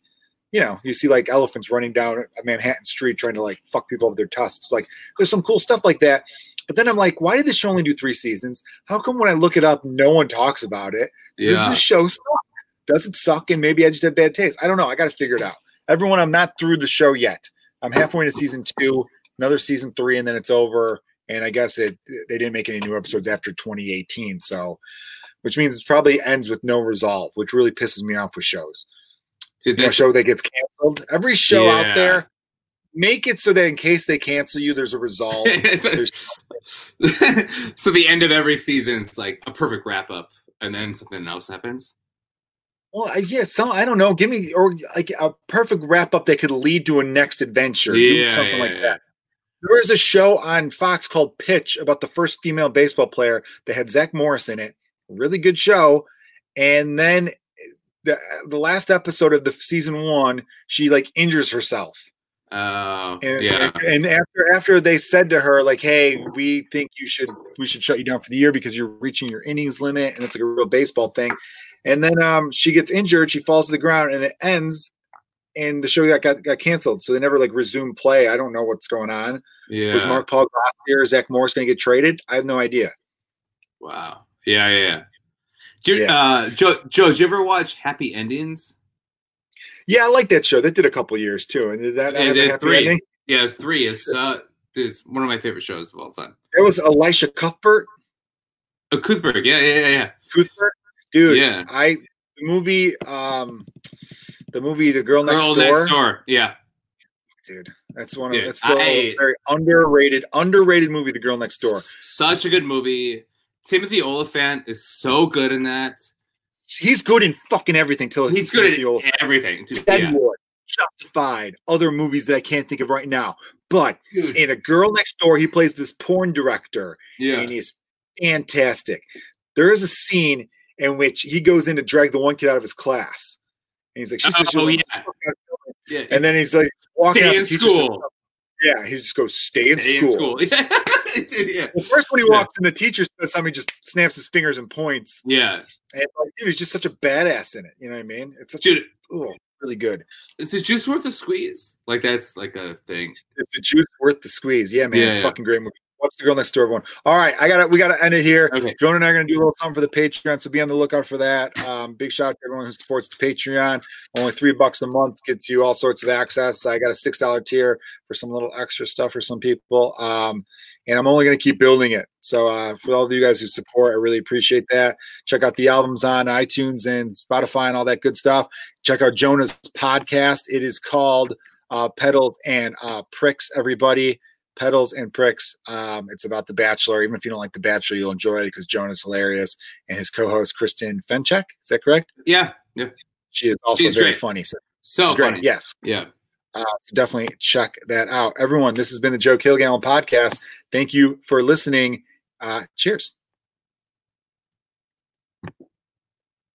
you know, you see like elephants running down a Manhattan street, trying to like fuck people up with their tusks. Like there's some cool stuff like that. But then I'm like, why did this show only do 3 seasons? How come when I look it up, no one talks about it? Yeah. Does the show suck? Does it suck? And maybe I just have bad taste. I don't know. I got to figure it out. Everyone, I'm not through the show yet. I'm halfway into season 2, another season 3, and then it's over. And I guess they didn't make any new episodes after 2018. So, which means it probably ends with no resolve, which really pisses me off with shows. Dude, a show that gets canceled. Every show out there, make it so that in case they cancel you, there's a resolve. So the end of every season is like a perfect wrap up, and then something else happens. Well, yeah, so I don't know. Give me or like a perfect wrap up that could lead to a next adventure, something like that. There was a show on Fox called Pitch about the first female baseball player that had Zach Morris in it. Really good show. And then the last episode of the season 1, she like injures herself. And after they said to her like, hey, we think we should shut you down for the year because you're reaching your innings limit, and it's like a real baseball thing. And then she gets injured, she falls to the ground, and it ends, and the show got canceled. So they never like resumed play. I don't know what's going on. Yeah. Was Mark Paul Goss here? Is Zach Morris going to get traded? I have no idea. Wow. Yeah. Joe, did you ever watch Happy Endings? Yeah, I like that show. That did a couple years too, and did that have a happy ending? Yeah, it was 3. It's one of my favorite shows of all time. It was Elisha Cuthbert. Oh, Cuthbert, yeah. Cuthbert, dude. Yeah, the movie, The Girl Next Door. Yeah, dude, that's one of that's still a very underrated movie. The Girl Next Door, such a good movie. Timothy Olyphant is so good in that. He's good in fucking everything. He's good at everything. Deadwood, Justified, other movies that I can't think of right now. But in A Girl Next Door, he plays this porn director. Yeah. And he's fantastic. There is a scene in which he goes in to drag the one kid out of his class. And he's like, she's And then he's like, walking out of school. Yeah, he just goes, stay in school. Dude, yeah. Well, first when he walks in, the teacher says something, just snaps his fingers and points. Yeah. And like, dude, he's just such a badass in it. You know what I mean? It's such really good. Is the juice worth a squeeze? Like that's like a thing. Is the juice worth the squeeze? Yeah, man. Yeah. Fucking great movie. Watch The Girl Next Door, everyone. All right, we gotta end it here. Okay. Jonah and I are gonna do a little something for the Patreon, so be on the lookout for that. Big shout out to everyone who supports the Patreon. Only $3 a month gets you all sorts of access. I got a $6 tier for some little extra stuff for some people. And I'm only going to keep building it. So for all of you guys who support, I really appreciate that. Check out the albums on iTunes and Spotify and all that good stuff. Check out Jonah's podcast. It is called Pedals and Pricks, everybody. Pedals and Pricks. It's about The Bachelor. Even if you don't like The Bachelor, you'll enjoy it because Jonah's hilarious. And his co-host, Kristen Fenchek. Is that correct? Yeah. She is also very funny. So funny. Great. Yes. Yeah. Definitely check that out. Everyone, this has been the Joe Kilgallen Podcast. Thank you for listening. Cheers.